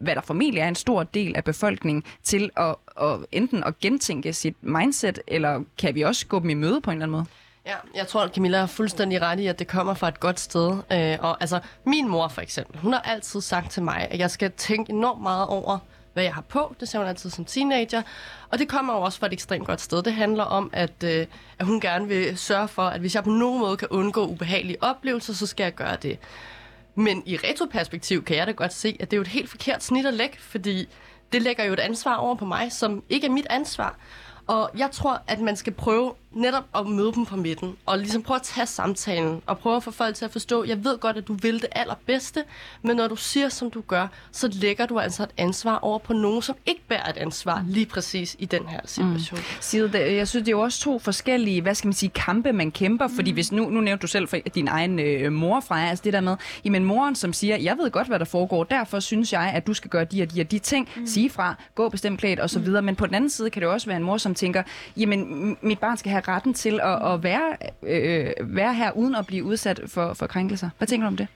hvad der formentlig er en stor del af befolkningen, til at, at enten at gentænke sit mindset, eller kan vi også gå dem i møde på en eller anden måde? Ja, jeg tror, at Camilla er fuldstændig ret i, at det kommer fra et godt sted. Øh, og altså, min mor for eksempel, hun har altid sagt til mig, at jeg skal tænke enormt meget over, hvad jeg har på. Det ser hun altid som teenager. Og det kommer jo også fra et ekstremt godt sted. Det handler om, at, øh, at hun gerne vil sørge for, at hvis jeg på nogen måde kan undgå ubehagelige oplevelser, så skal jeg gøre det. Men i retroperspektiv kan jeg da godt se, at det er jo et helt forkert snit at lægge, fordi det lægger jo et ansvar over på mig, som ikke er mit ansvar. Og jeg tror, at man skal prøve netop at møde dem på midten, og ligesom prøve at tage samtalen, og prøve at få folk til at forstå, jeg ved godt, at du vil det allerbedste, men når du siger, som du gør, så lægger du altså et ansvar over på nogen, som ikke bærer et ansvar lige præcis i den her situation. Mm. Side, jeg synes, det er jo også to forskellige, hvad skal man sige, kampe, man kæmper, fordi hvis nu, nu nævnte du selv for din egen øh, mor, Freja, altså det der med, jamen moren, som siger, jeg ved godt, hvad der foregår, derfor synes jeg, at du skal gøre de og de og de ting, mm. sige fra, gå bestemt klædt og så videre, men på den anden side kan det også være en mor, som tænker, jamen mit barn skal have retten til at, at være, øh, være her, uden at blive udsat for, for krænkelser. Hvad tænker du om det?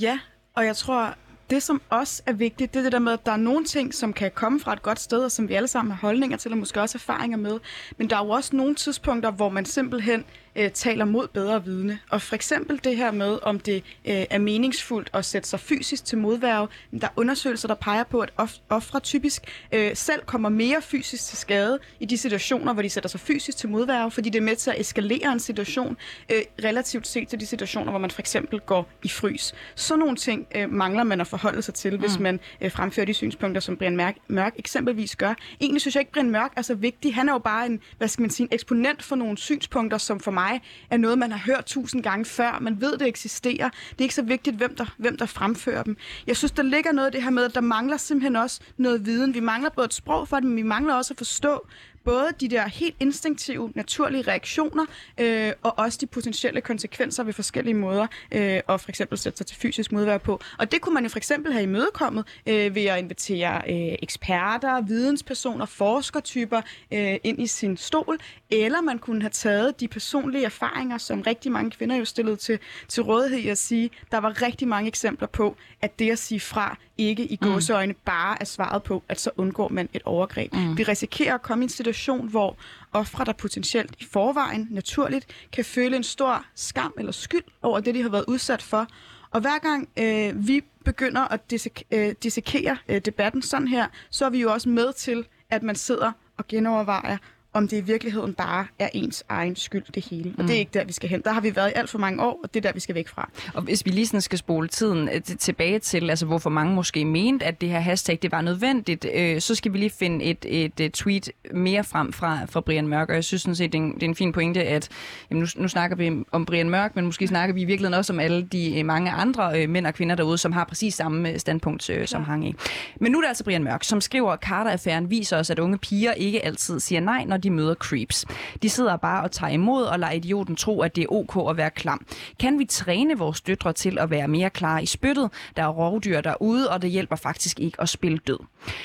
Ja, og jeg tror, det som også er vigtigt, det er det der med, at der er nogle ting, som kan komme fra et godt sted, og som vi alle sammen har holdninger til, og måske også erfaringer med. Men der er jo også nogle tidspunkter, hvor man simpelthen øh, taler mod bedre vidne. Og for eksempel det her med, om det øh, er meningsfuldt at sætte sig fysisk til modværge. Der er undersøgelser, der peger på, at ofre typisk øh, selv kommer mere fysisk til skade i de situationer, hvor de sætter sig fysisk til modværge, fordi det er med til at eskalere en situation øh, relativt set til de situationer, hvor man for eksempel går i frys. Sådan nogle ting øh, mangler man at få holde sig til, hvis man øh, fremfører de synspunkter, som Brian Mørk, Mørk eksempelvis gør. Egentlig synes jeg ikke, Brian Mørk er så vigtig. Han er jo bare en, hvad skal man sige, en eksponent for nogle synspunkter, som for mig er noget, man har hørt tusind gange før. Man ved, det eksisterer. Det er ikke så vigtigt, hvem der, hvem der fremfører dem. Jeg synes, der ligger noget af det her med, at der mangler simpelthen også noget viden. Vi mangler både et sprog for det, men vi mangler også at forstå både de der helt instinktive, naturlige reaktioner, øh, og også de potentielle konsekvenser ved forskellige måder, øh, og for eksempel sætte sig til fysisk modvær på. Og det kunne man jo for eksempel have imødekommet øh, ved at invitere øh, eksperter, videnspersoner, forskertyper øh, ind i sin stol, eller man kunne have taget de personlige erfaringer, som rigtig mange kvinder jo stillede til, til rådighed i at sige, der var rigtig mange eksempler på, at det at sige fra ikke i gåseøjne bare er svaret på, at så undgår man et overgreb. Mm. Vi risikerer at komme i en situation, hvor ofre, der potentielt i forvejen naturligt kan føle en stor skam eller skyld over det, de har været udsat for. Og hver gang øh, vi begynder at dissek- øh, dissekere øh, debatten sådan her, så er vi jo også med til, at man sidder og genovervejer, om det i virkeligheden bare er ens egen skyld, det hele. Og mm. det er ikke der, vi skal hen. Der har vi været i alt for mange år, og det er der, vi skal væk fra. Og hvis vi lige sådan skal spole tiden t- tilbage til, altså hvorfor mange måske mente, at det her hashtag, det var nødvendigt, øh, så skal vi lige finde et, et, et tweet mere frem fra, fra Brian Mørk. Og jeg synes sådan set, det er en, det er en fin pointe, at jamen, nu, nu snakker vi om Brian Mørk, men måske snakker vi i virkeligheden også om alle de mange andre øh, mænd og kvinder derude, som har præcis samme standpunkt, øh, som hang i. Men nu er det altså Brian Mørk, som skriver, at Khader-affæren viser os, at unge piger ikke altid siger nej, når de møder creeps. De sidder bare og tager imod og lader idioten tro, at det er ok at være klam. Kan vi træne vores døtre til at være mere klare i spyttet? Der er rovdyr derude, og det hjælper faktisk ikke at spille død.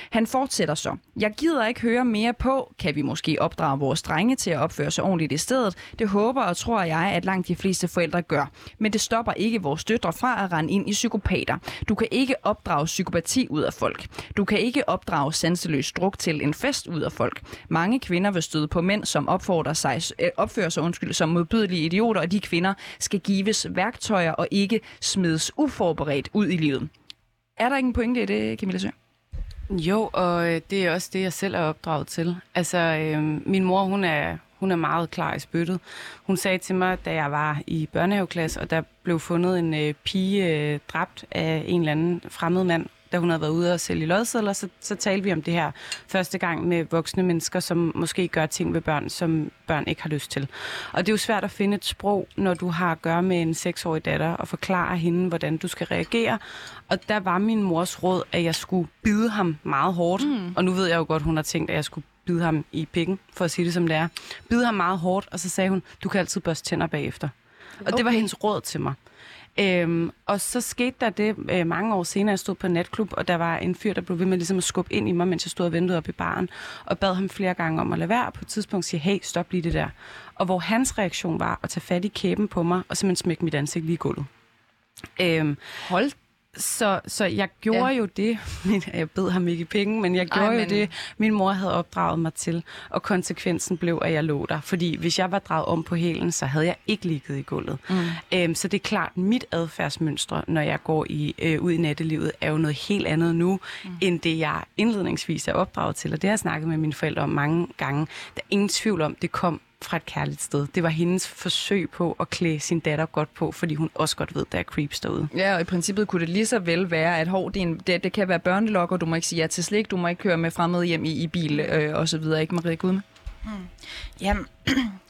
Han fortsætter så. Jeg gider ikke høre mere på. Kan vi måske opdrage vores drenge til at opføre sig ordentligt i stedet? Det håber og tror jeg, at langt de fleste forældre gør. Men det stopper ikke vores døtre fra at rende ind i psykopater. Du kan ikke opdrage psykopati ud af folk. Du kan ikke opdrage sanseløs druk til en fest ud af folk. Mange kvinder vil støde på mænd, som opfordrer sig, opfører sig undskyld, som modbydelige idioter, og de kvinder skal gives værktøjer og ikke smides uforberedt ud i livet. Er der ingen pointe i det, Camilla Sø? Jo, og det er også det, jeg selv er opdraget til. Altså, øh, min mor, hun er, hun er meget klar i spyttet. Hun sagde til mig, da jeg var i børnehaveklasse, og der blev fundet en øh, pige øh, dræbt af en eller anden fremmed mand, da hun havde været ude og sælge lodsedler, så, så talte vi om det her første gang med voksne mennesker, som måske gør ting ved børn, som børn ikke har lyst til. Og det er jo svært at finde et sprog, når du har at gøre med en seksårig datter, og forklare hende, hvordan du skal reagere. Og der var min mors råd, at jeg skulle bide ham meget hårdt. Mm. Og nu ved jeg jo godt, hun har tænkt, at jeg skulle bide ham i pikken, for at sige det som det er. Bide ham meget hårdt, og så sagde hun, du kan altid børste tænder bagefter. Okay. Og det var hendes råd til mig. Øhm, og så skete der det øh, mange år senere, jeg stod på en natklub, og der var en fyr, der blev ved med ligesom at skubbe ind i mig, mens jeg stod og ventede op i baren, og bad ham flere gange om at lade være, og på et tidspunkt sige, hey, stop lige det der. Og hvor hans reaktion var at tage fat i kæben på mig, og simpelthen smække mit ansigt lige i gulvet. Øhm, Hold Så, så jeg gjorde ja. jo det, jeg bed ham ikke i penge, men jeg gjorde Ej, men... jo det, min mor havde opdraget mig til, og konsekvensen blev, at jeg lå der. Fordi hvis jeg var draget om på hælen, så havde jeg ikke ligget i gulvet. Mm. Æm, så det er klart, mit adfærdsmønstre, når jeg går i, øh, ud i nattelivet, er jo noget helt andet nu, mm. end det jeg indledningsvis er opdraget til. Og det har jeg snakket med mine forældre om mange gange. Der er ingen tvivl om, det kom fra et kærligt sted. Det var hendes forsøg på at klæde sin datter godt på, fordi hun også godt ved, der er creeps derude. Ja, og i princippet kunne det lige så vel være, at hov, det, en, det, det kan være børnelokker, du må ikke sige ja til slik, du må ikke køre med fremmede hjem i, i bil, øh, og så videre, ikke Maria Gudme? Mm. Jamen,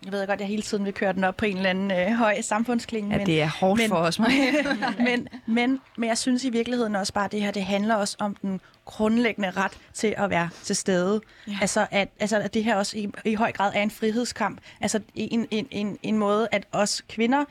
jeg ved godt, jeg hele tiden vil køre den op på en eller anden øh, høj samfundsklinge. Ja, men, det er hårdt men, for os, Maria. men, men, men jeg synes i virkeligheden også bare, at det her, det handler også om den grundlæggende ret til at være til stede. Ja. Altså, at, altså, at det her også i, i høj grad er en frihedskamp. Altså en, en, en, en måde, at os kvinder, øh,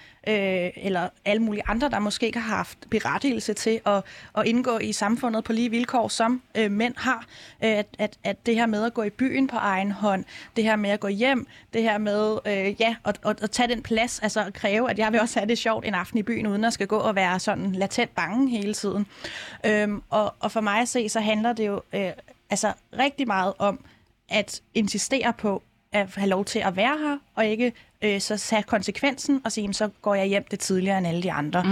eller alle mulige andre, der måske ikke har haft berettigelse til at, at indgå i samfundet på lige vilkår, som øh, mænd har. At, at, at det her med at gå i byen på egen hånd, det her med at gå hjem, det her med øh, ja, at, at, at tage den plads, altså at kræve, at jeg vil også have det sjovt en aften i byen, uden at skal gå og være sådan latent bange hele tiden. Øhm, og, og for mig at se, så handler det jo øh, altså rigtig meget om at insistere på at have lov til at være her, og ikke øh, så tage konsekvensen og sige, så går jeg hjem det tidligere end alle de andre.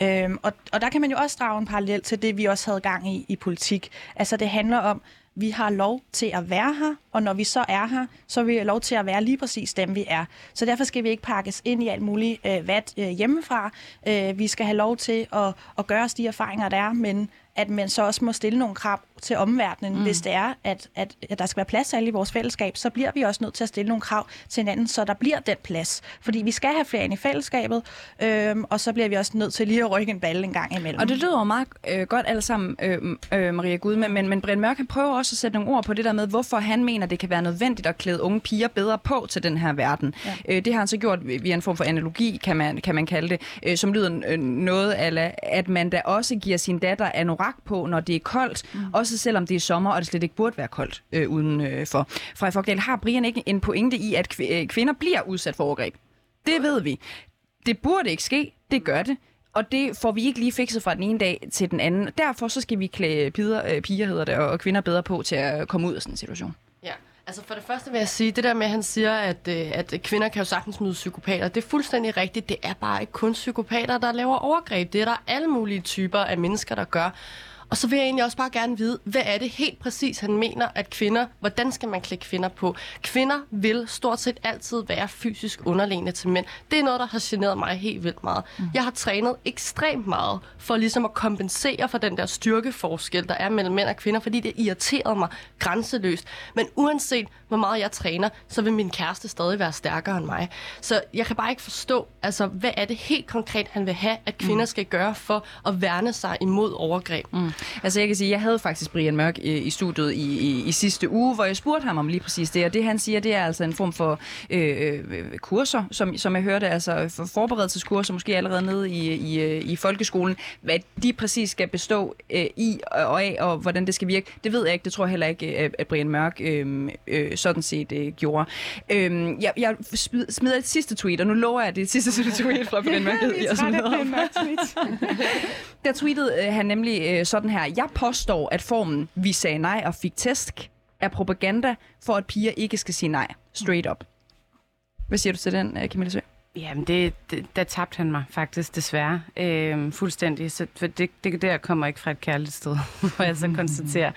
Mm. Øhm, og, og der kan man jo også drage en parallel til det, vi også havde gang i i politik. Altså det handler om, vi har lov til at være her, og når vi så er her, så har vi lov til at være lige præcis dem, vi er. Så derfor skal vi ikke pakkes ind i alt muligt øh, vat øh, hjemmefra. Øh, vi skal have lov til at, at gøre os de erfaringer, der er, men at man så også må stille nogle krav til omverdenen. Mm. Hvis det er, at, at, at der skal være plads til alle i vores fællesskab, så bliver vi også nødt til at stille nogle krav til hinanden, så der bliver den plads. Fordi vi skal have flere ind i fællesskabet, øhm, og så bliver vi også nødt til lige at rykke en balle en gang imellem. Og det lyder jo meget øh, godt alle sammen, øh, øh, Maria Gudme, men, men Brian Mørk, han prøver også at sætte nogle ord på det der med, hvorfor han mener, det kan være nødvendigt at klæde unge piger bedre på til den her verden. Ja. Øh, det har han så gjort via en form for analogi, kan man, kan man kalde det, øh, som lyder øh, noget ala, at man da også giver sin datter anorak på, når det er koldt, mm. også selvom det er sommer, og det slet ikke burde være koldt øh, udenfor. Freja Fogtdal, har Brian ikke en pointe i, at kvinder bliver udsat for overgreb? Det ved vi. Det burde ikke ske, det gør det, og det får vi ikke lige fikset fra den ene dag til den anden. Derfor så skal vi klæde piger, piger hedder det, og kvinder bedre på til at komme ud af sådan en situation. Ja. Altså for det første vil jeg sige, det der med, at han siger, at, at kvinder kan jo sagtens møde psykopater, det er fuldstændig rigtigt. Det er bare ikke kun psykopater, der laver overgreb. Det er der alle mulige typer af mennesker, der gør. Og så vil jeg egentlig også bare gerne vide, hvad er det helt præcis, han mener, at kvinder, hvordan skal man klæde kvinder på? Kvinder vil stort set altid være fysisk underlegne til mænd. Det er noget, der har generet mig helt vildt meget. Mm. Jeg har trænet ekstremt meget for ligesom at kompensere for den der styrkeforskel, der er mellem mænd og kvinder, fordi det irriterede mig grænseløst. Men uanset hvor meget jeg træner, så vil min kæreste stadig være stærkere end mig. Så jeg kan bare ikke forstå, altså, hvad er det helt konkret, han vil have, at kvinder mm. skal gøre for at værne sig imod overgreb? Mm. Altså jeg kan sige, jeg havde faktisk Brian Mørk i, i studiet i, i, i sidste uge, hvor jeg spurgte ham om lige præcis det, og det han siger, det er altså en form for øh, øh, kurser, som, som jeg hørte, altså for forberedelseskurser, måske allerede nede i, i, i folkeskolen, hvad de præcis skal bestå øh, i og af, og hvordan det skal virke, det ved jeg ikke, det tror jeg heller ikke, at Brian Mørk øh, øh, sådan set øh, gjorde. Øh, jeg, jeg smider et sidste tweet, og nu lover jeg, at det er et sidste tweet fra Brian Mørk. Der tweetede øh, han nemlig øh, sådan her: jeg påstår, at formen "vi sagde nej og fik tæsk" er propaganda for, at piger ikke skal sige nej. Straight up. Hvad siger du til den, Camilla Sø? Jamen, det, det, der tabte han mig faktisk, desværre. Øhm, fuldstændig. Så det, det der kommer ikke fra et kærligt sted, hvor jeg så konstaterer.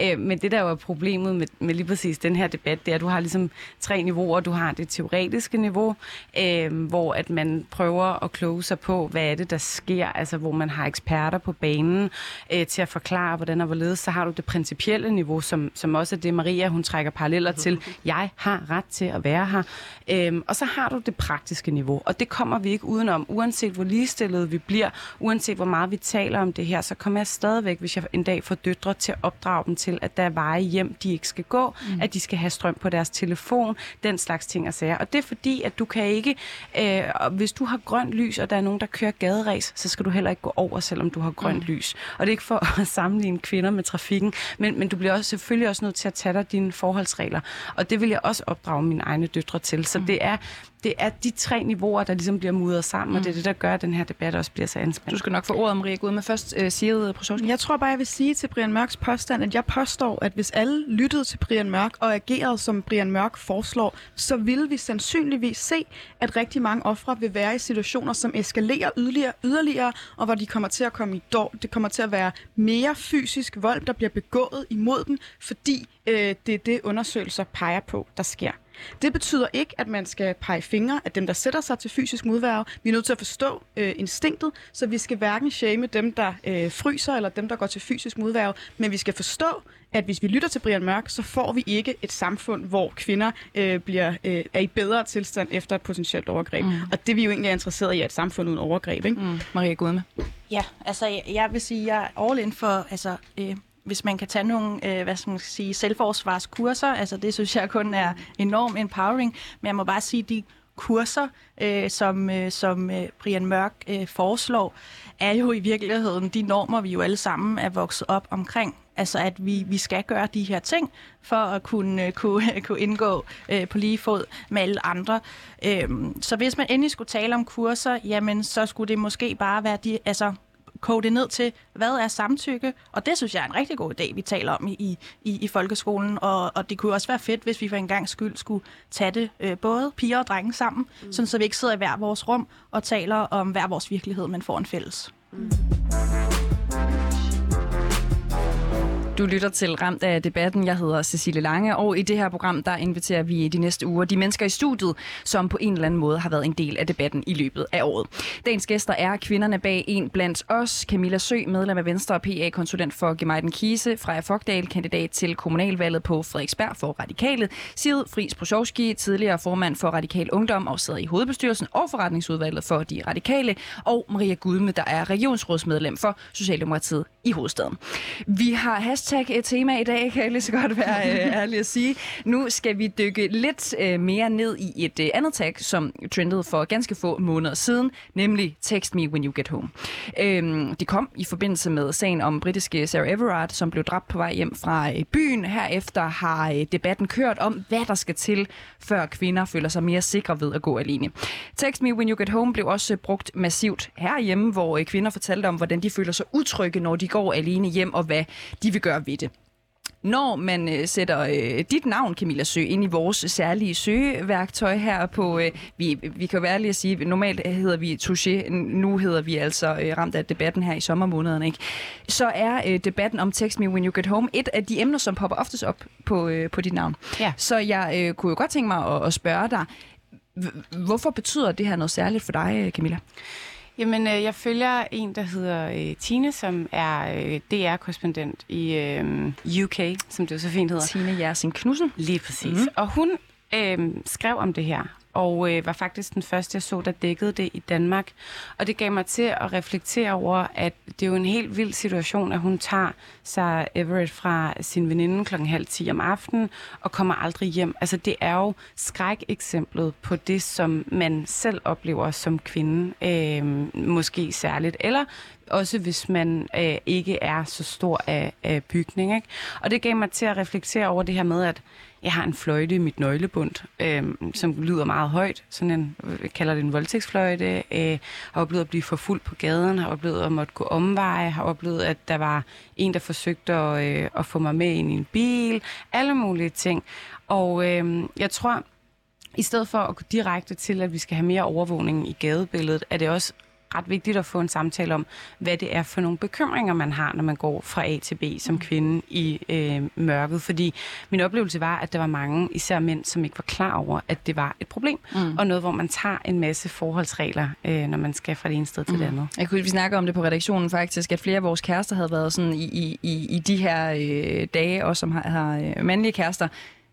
Øhm, men det, der jo er problemet med, med lige præcis den her debat, det er, at du har ligesom tre niveauer. Du har det teoretiske niveau, øhm, hvor at man prøver at kloge sig på, hvad er det, der sker? Altså, hvor man har eksperter på banen øh, til at forklare, hvordan og hvorledes. Så har du det principielle niveau, som, som også er det, Maria, hun trækker paralleller til. Jeg har ret til at være her. Øhm, og så har du det praktiske niveau. Niveau. Og det kommer vi ikke udenom, uanset hvor ligestillede vi bliver, uanset hvor meget vi taler om det her, så kommer jeg stadigvæk, hvis jeg en dag får døtre, til at opdrage dem til, at der er veje hjem, de ikke skal gå, mm. at de skal have strøm på deres telefon, den slags ting og sager. Og det er fordi, at du kan ikke, øh, hvis du har grønt lys, og der er nogen, der kører gaderæs, så skal du heller ikke gå over, selvom du har grønt mm. lys. Og det er ikke for at sammenligne kvinder med trafikken, men, men du bliver også, selvfølgelig også nødt til at tage dig dine forholdsregler. Og det vil jeg også opdrage mine egne døtre til. Så mm. det er Det er de tre niveauer, der ligesom bliver mudret sammen, mm. og det er det, der gør, at den her debat også bliver så anspændt. Du skal nok få ordet, Maria Gudme. Først øh, Sire Friis. Jeg tror bare, jeg vil sige til Brian Mørks påstand, at jeg påstår, at hvis alle lyttede til Brian Mørk og agerede, som Brian Mørk foreslår, så ville vi sandsynligvis se, at rigtig mange ofre vil være i situationer, som eskalerer yderligere, yderligere og hvor de kommer til at komme i dår. Det kommer til at være mere fysisk vold, der bliver begået imod dem, fordi øh, det er det, undersøgelser peger på, der sker. Det betyder ikke, at man skal pege fingre af dem, der sætter sig til fysisk modværge. Vi er nødt til at forstå øh, instinktet, så vi skal hverken shame dem, der øh, fryser, eller dem, der går til fysisk modværge. Men vi skal forstå, at hvis vi lytter til Brian Mørk, så får vi ikke et samfund, hvor kvinder øh, bliver, øh, er i bedre tilstand efter et potentielt overgreb. Mm. Og det vi jo egentlig er interesseret i, er et samfund uden overgreb, ikke? Mm. Maria Gudme. Ja, altså jeg, jeg vil sige, jeg er all in for... Altså, øh hvis man kan tage nogle øh, hvad skal man sige, selvforsvarskurser, altså det synes jeg kun er enormt empowering, men jeg må bare sige, de kurser, øh, som, øh, som øh, Brian Mørk øh, foreslår, er jo i virkeligheden de normer, vi jo alle sammen er vokset op omkring. Altså at vi, vi skal gøre de her ting, for at kunne, kunne, kunne indgå øh, på lige fod med alle andre. Øhm, så hvis man endelig skulle tale om kurser, jamen så skulle det måske bare være de... Altså, kode det ned til, hvad er samtykke? Og det synes jeg er en rigtig god idé, vi taler om i, i, i folkeskolen. Og, og det kunne også være fedt, hvis vi for en gang skyld skulle tage det øh, både piger og drenge sammen, mm. sådan, så vi ikke sidder i hver vores rum og taler om hver vores virkelighed, men får en fælles. Mm. Du lytter til Ramt af debatten. Jeg hedder Cecilie Lange, og i det her program, der inviterer vi i de næste uger de mennesker i studiet, som på en eller anden måde har været en del af debatten i løbet af året. Dagens gæster er kvinderne bag En blandt os, Camilla Sø, medlem af Venstre og P A-konsulent for Gemajnen Kise, Freja Fogtdal, kandidat til kommunalvalget på Frederiksberg for Radikale, Sire Friis Brozovski, tidligere formand for Radikal Ungdom og sidder i hovedbestyrelsen og forretningsudvalget for De Radikale, og Maria Gudme, der er regionsrådsmedlem for Socialdemokratiet i hovedstaden. Vi har hast et tema i dag, kan jeg lige så godt være ærlig at sige. Nu skal vi dykke lidt mere ned i et andet tag, som trendede for ganske få måneder siden, nemlig "Text me when you get home". Det kom i forbindelse med sagen om britiske Sarah Everard, som blev dræbt på vej hjem fra byen. Herefter har debatten kørt om, hvad der skal til, før kvinder føler sig mere sikre ved at gå alene. "Text me when you get home" blev også brugt massivt herhjemme, hvor kvinder fortalte om, hvordan de føler sig utrygge, når de går alene hjem, og hvad de vil gøre ved det. Når man øh, sætter øh, dit navn, Camilla Sø, ind i vores særlige søgeværktøj her på... Øh, vi, vi kan jo være ærlige at sige, normalt hedder vi touché, nu hedder vi altså øh, ramt af debatten her i sommermånederne, ikke? Så er øh, debatten om Text Me When You Get Home et af de emner, som popper oftest op på, øh, på dit navn. Ja. Så jeg øh, kunne jo godt tænke mig at, at spørge dig, hvorfor betyder det her noget særligt for dig, Camilla? Jamen, øh, jeg følger en, der hedder øh, Tine, som er øh, D R-korrespondent i øh, U K, som det jo så fint hedder. Tine Jersing Knudsen. Lige præcis. Mm-hmm. Og hun øh, skrev om det her, og øh, var faktisk den første, jeg så, der dækkede det i Danmark. Og det gav mig til at reflektere over, at det er jo en helt vild situation, at hun tager Sarah Everard fra sin veninde klokken halv ti om aftenen, og kommer aldrig hjem. Altså, det er jo skrækeksemplet på det, som man selv oplever som kvinde, øh, måske særligt, eller også hvis man øh, ikke er så stor af, af bygning, ikke? Og det gav mig til at reflektere over det her med, at jeg har en fløjte i mit nøglebund, øh, som lyder meget højt. Sådan en, jeg kalder det en voldtægtsfløjte. Øh, har oplevet at blive forfulgt på gaden, har oplevet at måtte gå omveje, har oplevet, at der var en, der forsøgte at, øh, at få mig med ind i en bil, alle mulige ting. Og øh, jeg tror, i stedet for at gå direkte til, at vi skal have mere overvågning i gadebilledet, er det også ret vigtigt at få en samtale om, hvad det er for nogle bekymringer, man har, når man går fra A til B som kvinde i øh, mørket. Fordi min oplevelse var, at der var mange, især mænd, som ikke var klar over, at det var et problem. Mm. Og noget, hvor man tager en masse forholdsregler, øh, når man skal fra det ene sted til mm. det andet. Jeg kunne, vi snakker om det på redaktionen faktisk, at flere af vores kærester havde været sådan i, i, i de her øh, dage, og som har, har øh, mandlige kærester.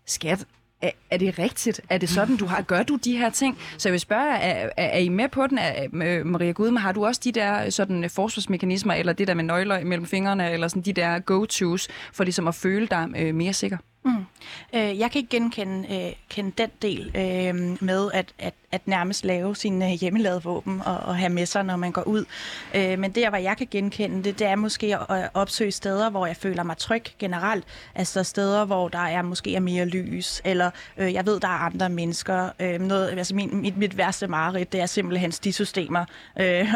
Skat, Er, er det rigtigt? Er det sådan, du har? Gør du de her ting? Så jeg vil spørge, er, er, er I med på den? Er, øh, Maria Gudme, har du også de der sådan, forsvarsmekanismer, eller det der med nøgler mellem fingrene, eller sådan de der go-tos, for ligesom at føle dig øh, mere sikker? Mm. Øh, jeg kan ikke genkende øh, kende den del øh, med at, at, at nærmest lave sine hjemmelavede våben og, og have med sig, når man går ud. Øh, men det, hvor jeg kan genkende det, det er måske at opsøge steder, hvor jeg føler mig tryg generelt. Altså steder, hvor der er måske er mere lys, eller øh, jeg ved, der er andre mennesker. Øh, noget, altså min, mit, mit værste mareridt, det er simpelthen de systemer. Øh,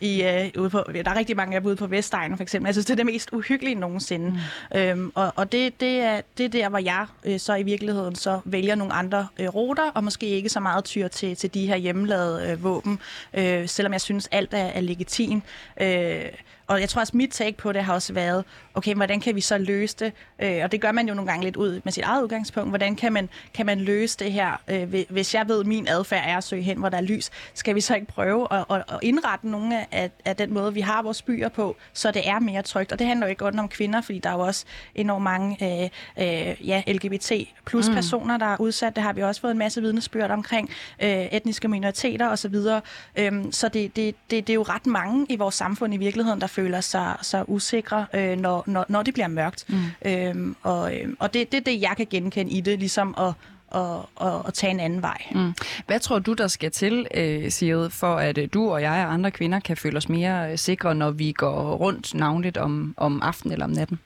i, øh, ude på, der er rigtig mange af dem ude på Vestegnen, for eksempel. Jeg synes, det er det mest uhyggelige nogensinde. Mm. Øh, og og det, det er det der, hvor jeg øh, så i virkeligheden så vælger nogle andre øh, ruter, og måske ikke så meget tyr til, til de her hjemmelavede øh, våben, øh, selvom jeg synes, alt er, er legitim. Øh, og jeg tror også, mit take på det har også været, okay, hvordan kan vi så løse det? Øh, og det gør man jo nogle gange lidt ud med sit eget udgangspunkt. Hvordan kan man, kan man løse det her? Øh, hvis jeg ved, at min adfærd er at søge hen, hvor der er lys, skal vi så ikke prøve at, at, at indrette nogle af, af den måde, vi har vores byer på, så det er mere trygt. Og det handler jo ikke kun om kvinder, fordi der er jo også enormt mange øh, øh, ja, L G B T plus personer, mm. der er udsat. Det har vi også fået en masse vidnesbyrd omkring øh, etniske minoriteter osv. Så, øhm, så det, det, det, det er jo ret mange i vores samfund i virkeligheden, der føler sig, sig usikre, øh, når, når, når det bliver mørkt. Mm. Øhm, og øh, og det er det, det, jeg kan genkende i det, ligesom at Og, og, og tage en anden vej. Mm. Hvad tror du, der skal til, øh, Sire, for at øh, du og jeg og andre kvinder kan føle os mere øh, sikre, når vi går rundt navnligt om, om aftenen eller om natten?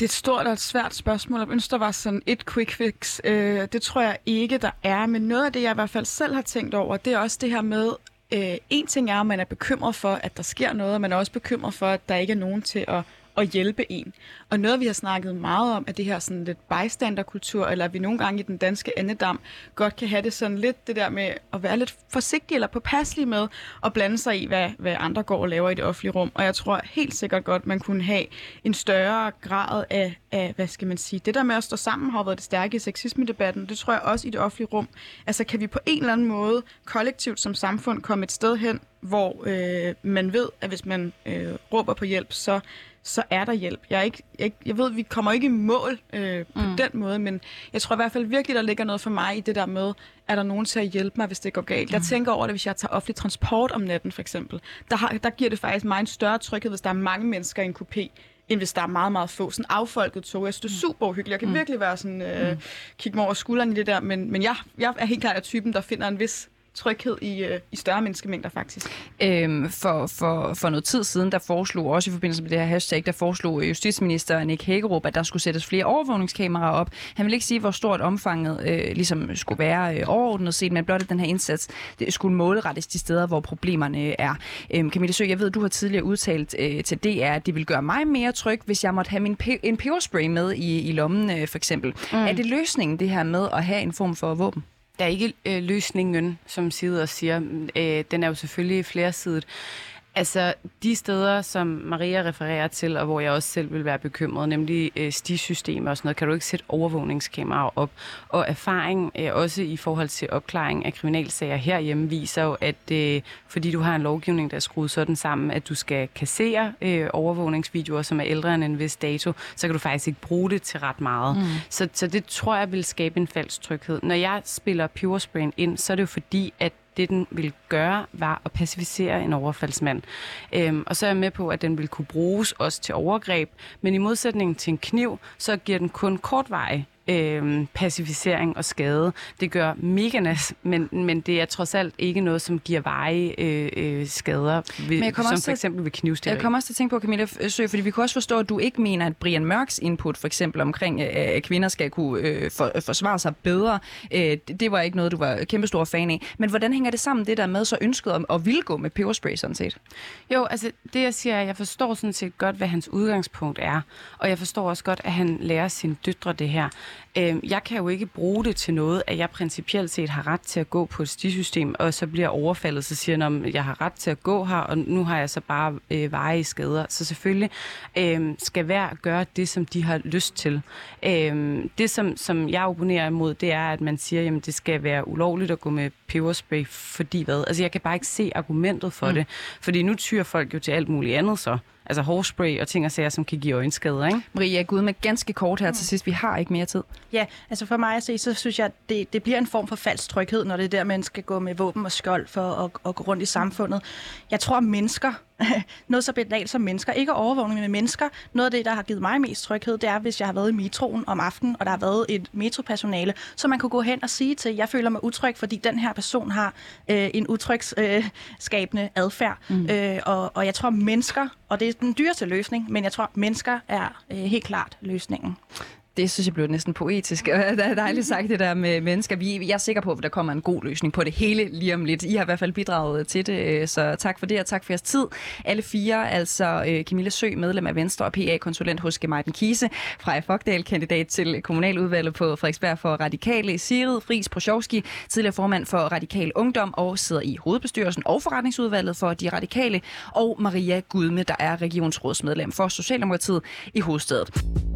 Det er et stort og et svært spørgsmål. Jeg ønsker, der var sådan et quick fix. Øh, det tror jeg ikke, der er. Men noget af det, jeg i hvert fald selv har tænkt over, det er også det her med, øh, en ting er, at man er bekymret for, at der sker noget, og man er også bekymret for, at der ikke er nogen til at og hjælpe en. Og noget, vi har snakket meget om, er det her sådan lidt bystanderkultur, eller at vi nogle gange i den danske andedam godt kan have det sådan lidt det der med at være lidt forsigtig eller påpasselig med at blande sig i, hvad, hvad andre går og laver i det offentlige rum. Og jeg tror helt sikkert godt, man kunne have en større grad af, af hvad skal man sige, det der med at stå sammen har været det stærke i sexisme-debatten. Det tror jeg også i det offentlige rum. Altså kan vi på en eller anden måde kollektivt som samfund komme et sted hen, hvor øh, man ved, at hvis man øh, råber på hjælp, så så er der hjælp. Jeg, er ikke, jeg, jeg ved, vi kommer ikke i mål øh, på mm. den måde, men jeg tror i hvert fald virkelig, der ligger noget for mig i det der med, er der nogen til at hjælpe mig, hvis det går galt. Mm. Jeg tænker over det, hvis jeg tager offentlig transport om natten, for eksempel. Der, har, der giver det faktisk mig en større tryghed, hvis der er mange mennesker i en kupé, end hvis der er meget, meget få. Sådan affolket tog. Jeg synes, det er super uhyggeligt. Jeg kan mm. virkelig være sådan, øh, kigge mig over skulderen i det der, men, men jeg, jeg er helt klart af typen, der finder en vis tryghed i, øh, i større menneskemængder, faktisk. Øhm, for, for, for noget tid siden, der foreslog, også i forbindelse med det her hashtag, der foreslog justitsminister Nick Hækkerup, at der skulle sættes flere overvågningskameraer op. Han ville ikke sige, hvor stort omfanget øh, ligesom skulle være øh, overordnet set, men blot at den her indsats det skulle målrettes de steder, hvor problemerne er. Øhm, Camilla Sø, jeg ved, du har tidligere udtalt øh, til D R, at det ville gøre mig mere tryg, hvis jeg måtte have min pe- en peberspray med i, i lommen, øh, for eksempel. Mm. Er det løsningen, det her med at have en form for våben? Der er ikke øh, løsningen, som Side også siger. Øh, den er jo selvfølgelig flersidet. Altså, de steder, som Maria refererer til, og hvor jeg også selv vil være bekymret, nemlig øh, stisystemer og sådan noget, kan du ikke sætte overvågningskameraer op. Og erfaring, øh, også i forhold til opklaring af kriminalsager herhjemme, viser jo, at øh, fordi du har en lovgivning, der er skruet sådan sammen, at du skal kassere øh, overvågningsvideoer, som er ældre end en vis dato, så kan du faktisk ikke bruge det til ret meget. Mm. Så, så det tror jeg vil skabe en falsk tryghed. Når jeg spiller pebersprayen ind, så er det jo fordi, at det, den ville gøre, var at pacificere en overfaldsmand. Øhm, og så er jeg med på, at den ville kunne bruges også til overgreb, men i modsætning til en kniv, så giver den kun kortvarig øhm, pacificering og skade. Det gør mega nas, men, men det er trods alt ikke noget, som giver varige øh, øh, skader, ved, som for eksempel ved knivstikkeri. Jeg kommer også til at tænke på, Camilla Sø, fordi vi kan også forstå, at du ikke mener, at Brian Mørks input, for eksempel omkring, øh, at kvinder skal kunne øh, for, forsvare sig bedre, øh, det var ikke noget, du var kæmpestor fan af. Men hvordan hænger det sammen, det der med så ønsket om at ville gå med peberspray sådan set? Jo, altså det jeg siger, jeg forstår sådan set godt, hvad hans udgangspunkt er, og jeg forstår også godt, at han lærer sine døtre det her. Jeg kan jo ikke bruge det til noget, at jeg principielt set har ret til at gå på et stisystem, og så bliver overfaldet, så siger han, at jeg har ret til at gå her, og nu har jeg så bare øh, varige skader. Så selvfølgelig øh, skal hver gøre det, som de har lyst til. Øh, det, som, som jeg opponerer imod, det er, at man siger, at det skal være ulovligt at gå med peberspray, fordi hvad? Altså, jeg kan bare ikke se argumentet for mm. det, fordi nu tyrer folk jo til alt muligt andet så. Altså hårspray og ting og sager, som kan give øjenskader, ikke? Maria Gudme, ganske kort her til sidst. Vi har ikke mere tid. Ja, altså for mig at se, så synes jeg, at det, det bliver en form for falsk tryghed, når det er der, man skal gå med våben og skjold for at, at gå rundt i samfundet. Jeg tror, at mennesker, noget så banalt som mennesker, ikke overvågning med mennesker, noget af det, der har givet mig mest tryghed, det er, hvis jeg har været i metroen om aftenen, og der har været et metropersonale, så man kunne gå hen og sige til, jeg føler mig utryg, fordi den her person har øh, en utrygsskabende øh, adfærd. Mm. Øh, og, og jeg tror, mennesker, og det er den dyreste løsning, men jeg tror, mennesker er øh, helt klart løsningen. Det synes jeg blev næsten poetisk, og det er dejligt sagt det der med mennesker. Vi, jeg er sikker på, at der kommer en god løsning på det hele lige om lidt. I har i hvert fald bidraget til det, så tak for det, og tak for jeres tid. Alle fire, altså Camilla Sø, medlem af Venstre og P A-konsulent hos Gemajnen Kise, Freja Fogtdal, kandidat til kommunaludvalget på Frederiksberg for Radikale, Sire Friis Brozovski, tidligere formand for Radikal Ungdom, og sidder i hovedbestyrelsen og forretningsudvalget for De Radikale, og Maria Gudme, der er regionsrådsmedlem for Socialdemokratiet i hovedstaden.